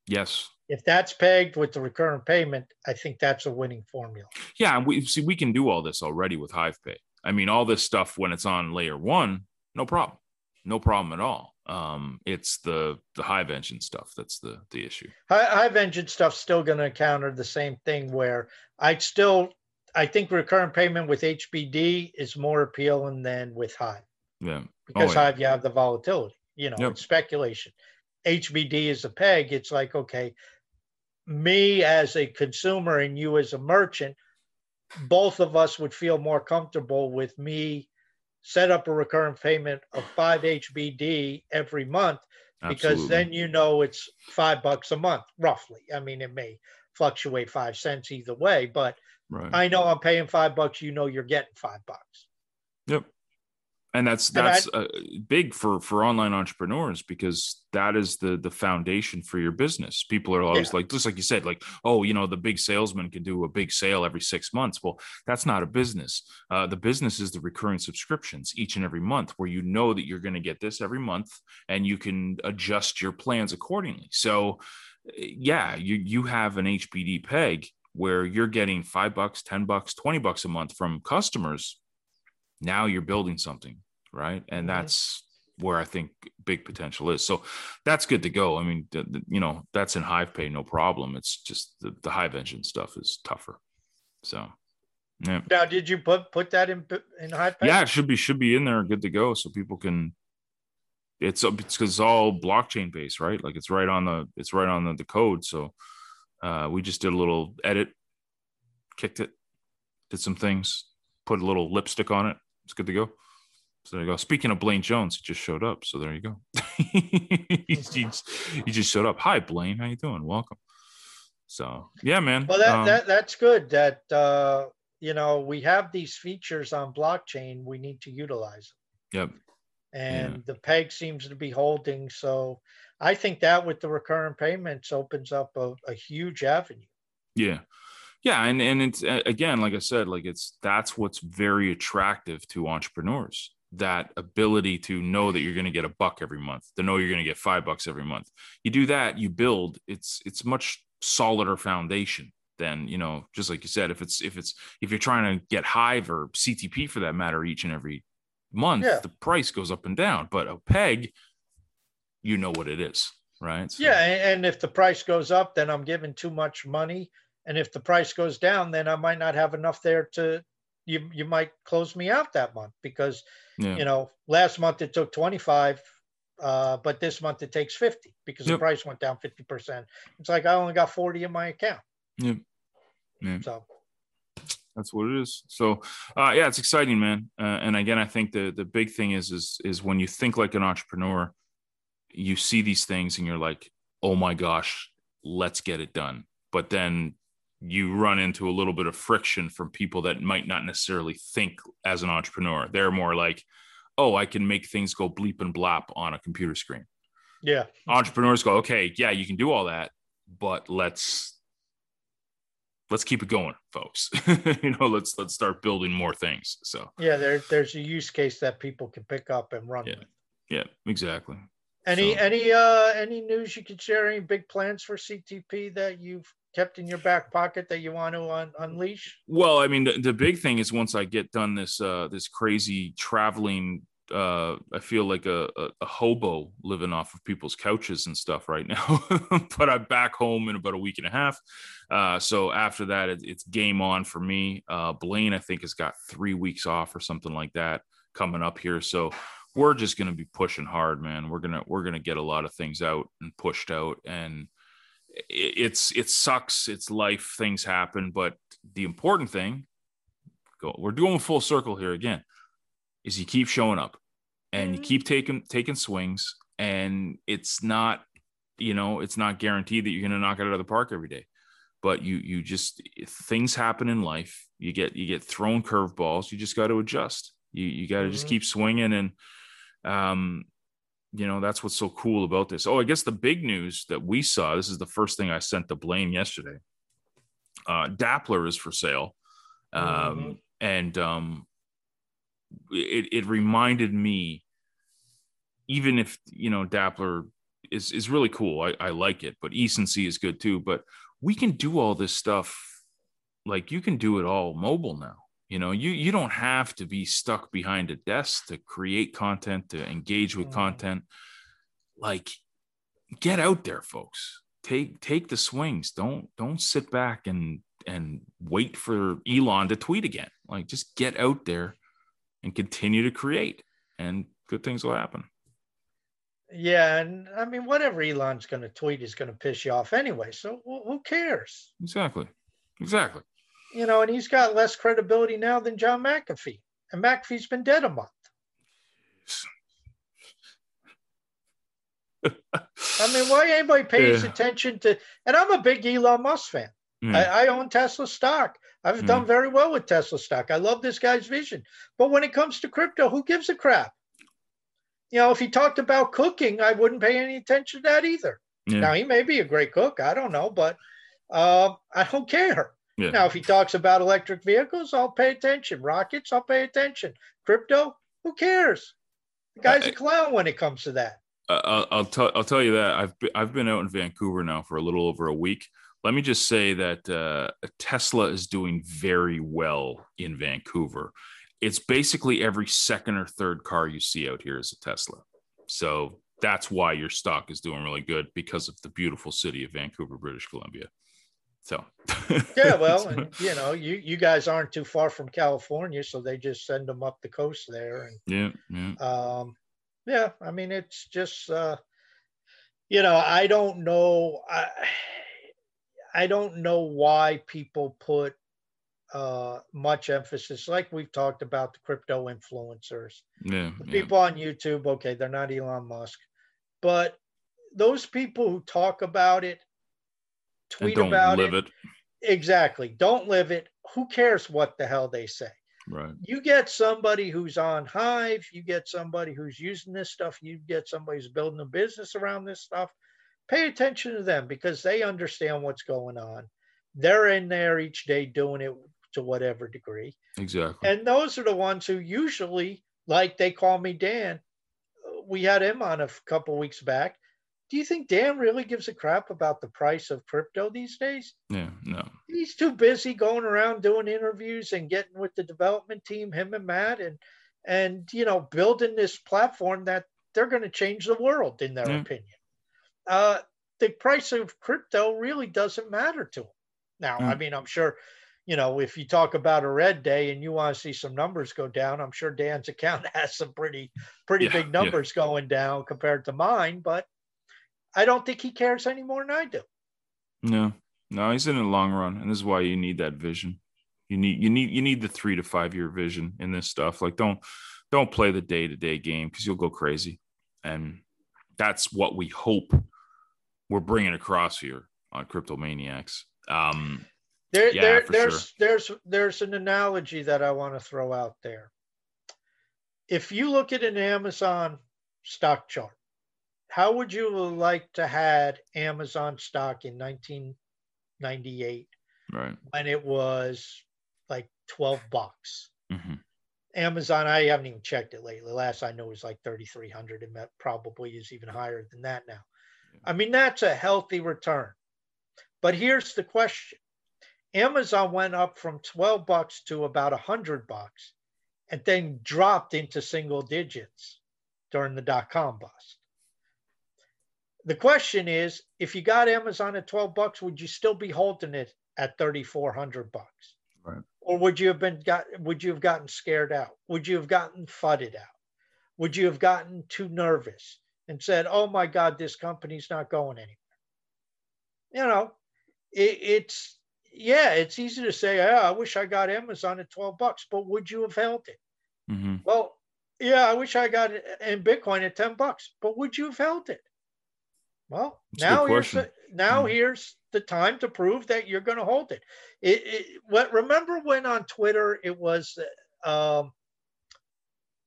Yes. If that's pegged with the recurrent payment, I think that's a winning formula. Yeah, and we can do all this already with HivePay. I mean, all this stuff when it's on layer one, no problem at all. It's the Hive Engine stuff that's the issue. Hive Engine stuff's still going to encounter the same thing, where I think recurrent payment with HBD is more appealing than with Hive. Yeah, because Hive, you have the volatility, you know, it's speculation. HBD is a peg. It's like, okay, me as a consumer and you as a merchant, both of us would feel more comfortable with me set up a recurrent payment of 5 HBD every month, because then, you know, it's $5 a month, roughly. I mean, it may fluctuate 5 cents either way, but I know I'm paying $5, you know, you're getting $5. Yep. And that's big for online entrepreneurs, because that is the foundation for your business. People are always like, just like you said, like, oh, you know, the big salesman can do a big sale every 6 months. Well, that's not a business. The business is the recurring subscriptions each and every month, where you know that you're going to get this every month and you can adjust your plans accordingly. So yeah, you have an HBD peg where you're getting $5, $10, $20 a month from customers. Now you're building something, right? And that's where I think big potential is. So that's good to go. I mean, you know, that's in HivePay, no problem. It's just the Hive Engine stuff is tougher. So, yeah. Now, did you put that in HivePay? Yeah, it should be in there, good to go, so people can. It's all blockchain based, right? Like it's right on the code. So we just did a little edit, kicked it, did some things, put a little lipstick on it. It's good to go. So there you go. Speaking of Blaine Jones, he just showed up. So there you go. he just showed up. Hi, Blaine. How you doing? Welcome. So yeah, man. Well, that's good. That you know, we have these features on blockchain. We need to utilize them. Yep. And the peg seems to be holding. So I think that with the recurrent payments opens up a huge avenue. Yeah. Yeah, and it's, again, like I said, like that's what's very attractive to entrepreneurs, that ability to know that you're going to get $1 every month, to know you're going to get $5 every month. You do that, you build. It's much solider foundation than, you know, just like you said, if you're trying to get Hive or CTP for that matter each and every month, the price goes up and down. But a peg, you know what it is, right? So, yeah, and if the price goes up, then I'm giving too much money. And if the price goes down, then I might not have enough there to, you might close me out that month, because, you know, last month it took 25, but this month it takes 50 because the price went down 50%. It's like, I only got 40 in my account. Yeah. So that's what it is. So yeah, it's exciting, man. And again, I think the big thing is when you think like an entrepreneur, you see these things and you're like, oh my gosh, let's get it done. But then you run into a little bit of friction from people that might not necessarily think as an entrepreneur. They're more like, oh, I can make things go bleep and blop on a computer screen. Yeah. Entrepreneurs go, okay, yeah, you can do all that, but let's keep it going, folks. Let's start building more things. So yeah, there's a use case that people can pick up and run with. Yeah, exactly. Any news you could share? Any big plans for CTP that you've kept in your back pocket that you want to unleash? Well, I mean, the big thing is once I get done this this crazy traveling, I feel like a hobo living off of people's couches and stuff right now. But I'm back home in about a week and a half. So after that, it's game on for me. Blaine, I think, has got 3 weeks off or something like that coming up here. So we're just going to be pushing hard, man. We're gonna get a lot of things out and pushed out, and it sucks. It's life. Things happen, but the important thing, we're doing full circle here again, is you keep showing up, and you keep taking swings, and it's not guaranteed that you're going to knock it out of the park every day, but you just, things happen in life. You get thrown curveballs. You just got to adjust. You got to just keep swinging, and that's what's so cool about this. Oh, I guess the big news that we saw, this is the first thing I sent to Blaine yesterday. Dappler is for sale. It reminded me, even if, Dappler is really cool. I like it, but E&C is good too, but we can do all this stuff. Like, you can do it all mobile now. You don't have to be stuck behind a desk to create content, to engage with content. Like, get out there, folks. Take the swings. Don't sit back and wait for Elon to tweet again. Like, just get out there and continue to create, and good things will happen. Yeah, and I mean, whatever Elon's going to tweet is going to piss you off anyway. So who cares? Exactly. And he's got less credibility now than John McAfee. And McAfee's been dead a month. I mean, why anybody pays attention to... And I'm a big Elon Musk fan. I own Tesla stock. I've done very well with Tesla stock. I love this guy's vision. But when it comes to crypto, who gives a crap? If he talked about cooking, I wouldn't pay any attention to that either. Yeah. Now, he may be a great cook. I don't know, but I don't care. Yeah. Now, if he talks about electric vehicles, I'll pay attention. Rockets, I'll pay attention. Crypto, who cares? The guy's a clown when it comes to that. I'll tell you that. I've been out in Vancouver now for a little over a week. Let me just say that Tesla is doing very well in Vancouver. It's basically every second or third car you see out here is a Tesla. So that's why your stock is doing really good, because of the beautiful city of Vancouver, British Columbia. So yeah, well, and, you guys aren't too far from California, so they just send them up the coast there. And, yeah. I mean, it's just I don't know. I don't know why people put much emphasis, like we've talked about, the crypto influencers. Yeah. The people on YouTube, okay, they're not Elon Musk, but those people who talk about it, tweet about it. Exactly. Don't live it. Who cares what the hell they say? Right. You get somebody who's on Hive, you get somebody who's using this stuff, you get somebody who's building a business around this stuff. Pay attention to them, because they understand what's going on. They're in there each day doing it to whatever degree. Exactly. And those are the ones who usually, like, they call me Dan. We had him on a couple weeks back. Do you think Dan really gives a crap about the price of crypto these days? Yeah, no. He's too busy going around doing interviews and getting with the development team, him and Matt, and building this platform that they're going to change the world, in their opinion. The price of crypto really doesn't matter to him. Now, I mean, I'm sure, if you talk about a red day and you want to see some numbers go down, I'm sure Dan's account has some pretty big numbers going down compared to mine, but I don't think he cares any more than I do. No, he's in the long run, and this is why you need that vision. You need the 3 to 5 year vision in this stuff. Like, don't play the day-to-day game, because you'll go crazy, and that's what we hope we're bringing across here on CryptoManiacs. There's an analogy that I want to throw out there. If you look at an Amazon stock chart, how would you like to had Amazon stock in 1998, right, when it was like $12? Mm-hmm. Amazon, I haven't even checked it lately. Last I know it was like 3,300, and that probably is even higher than that now. I mean, that's a healthy return. But here's the question. Amazon went up from $12 to about $100 and then dropped into single digits during the dot-com bust. The question is, if you got Amazon at $12, would you still be holding it at $3,400? Right. Or would you have gotten scared out? Would you have gotten FUD'd out? Would you have gotten too nervous and said, "Oh my God, this company's not going anywhere"? You know, it's easy to say, "Oh, I wish I got Amazon at $12," but would you have held it? Mm-hmm. Well, yeah, I wish I got it in Bitcoin at $10, but would you have held it? Well, here's the time to prove that you're going to hold it. Remember when on Twitter it was,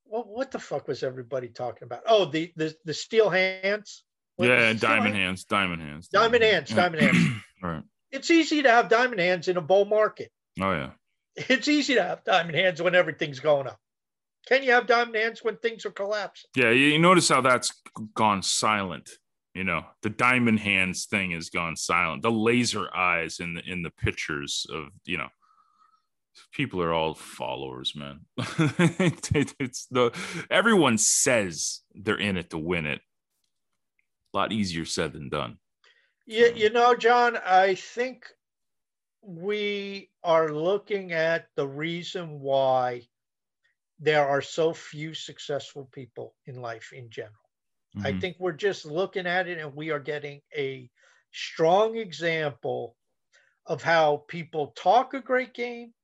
what the fuck was everybody talking about? Oh, the steel hands. Diamond hands. Right. It's easy to have diamond hands in a bull market. Oh yeah. It's easy to have diamond hands when everything's going up. Can you have diamond hands when things are collapsing? Yeah, you notice how that's gone silent. You know, the diamond hands thing has gone silent. The laser eyes in the pictures of, you know, people are all followers, man. Everyone says they're in it to win it. A lot easier said than done. Yeah, you know, John, I think we are looking at the reason why there are so few successful people in life in general. I think we're just looking at it, and we are getting a strong example of how people talk a great game.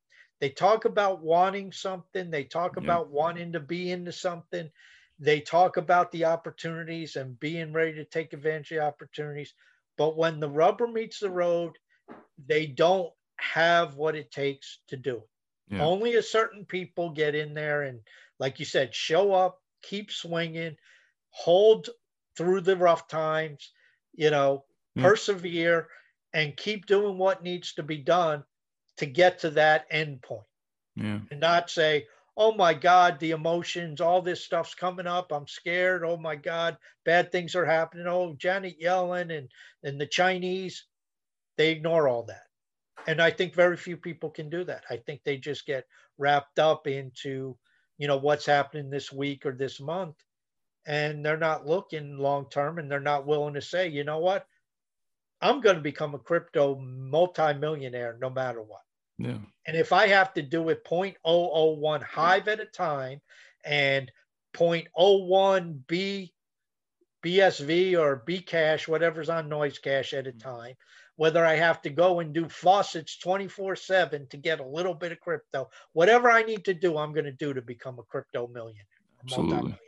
They talk about wanting something. They talk about wanting to be into something. They talk about the opportunities and being ready to take advantage of the opportunities. But when the rubber meets the road, they don't have what it takes to do it. Yeah. Only a certain people get in there and, like you said, show up, keep swinging, hold through the rough times, you know, persevere and keep doing what needs to be done to get to that end point. Yeah. And not say, "Oh my God, the emotions, all this stuff's coming up. I'm scared. Oh my God, bad things are happening. Oh, Janet Yellen and the Chinese," they ignore all that. And I think very few people can do that. I think they just get wrapped up into, you know, what's happening this week or this month. And they're not looking long-term, and they're not willing to say, "You know what? I'm going to become a crypto multimillionaire no matter what." Yeah. And if I have to do it 0.001 Hive at a time and 0.01 BSV or Bcash, whatever's on Noise Cash at a time, whether I have to go and do faucets 24/7 to get a little bit of crypto, whatever I need to do, I'm going to do to become a crypto millionaire. Absolutely.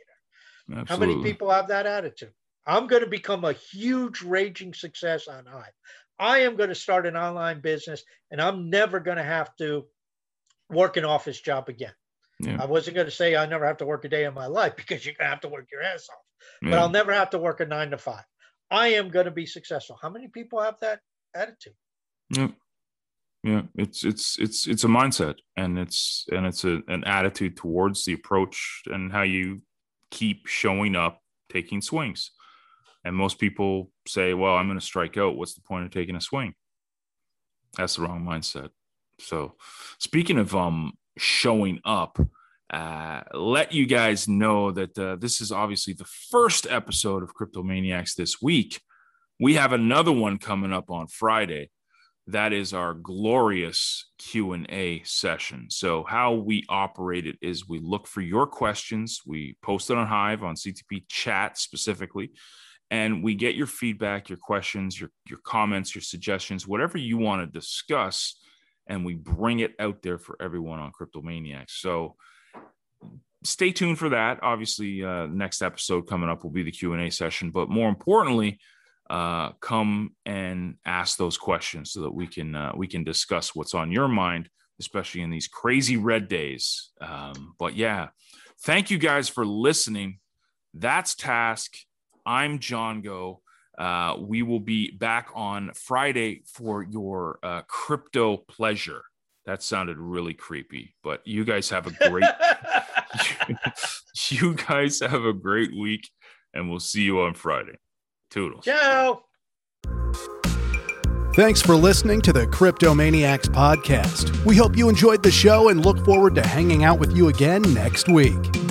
Absolutely. How many people have that attitude? I'm going to become a huge raging success on Hive. I am going to start an online business, and I'm never going to have to work an office job again. Yeah. I wasn't going to say I never have to work a day in my life, because you're going to have to work your ass off, but I'll never have to work a 9-to-5. I am going to be successful. How many people have that attitude? Yeah. Yeah. It's a mindset, and it's an attitude towards the approach and how you keep showing up, taking swings. And most people say, "Well, I'm going to strike out. What's the point of taking a swing?" That's the wrong mindset. So speaking of showing up, let you guys know that this is obviously the first episode of CryptoManiacs this week. We have another one coming up on Friday. That is our glorious Q&A session. So how we operate it is we look for your questions. We post it on Hive, on CTP chat specifically, and we get your feedback, your questions, your comments, your suggestions, whatever you want to discuss, and we bring it out there for everyone on CryptoManiacs. So stay tuned for that. Obviously, next episode coming up will be the Q&A session, but more importantly, come and ask those questions so that we can discuss what's on your mind, especially in these crazy red days. But yeah, thank you guys for listening. That's Task. I'm John Goh. We will be back on Friday for your crypto pleasure. That sounded really creepy, but you guys have a great, you guys have a great week, and we'll see you on Friday. Toodles. Ciao. Thanks for listening to the CryptoManiacs podcast. We hope you enjoyed the show and look forward to hanging out with you again next week.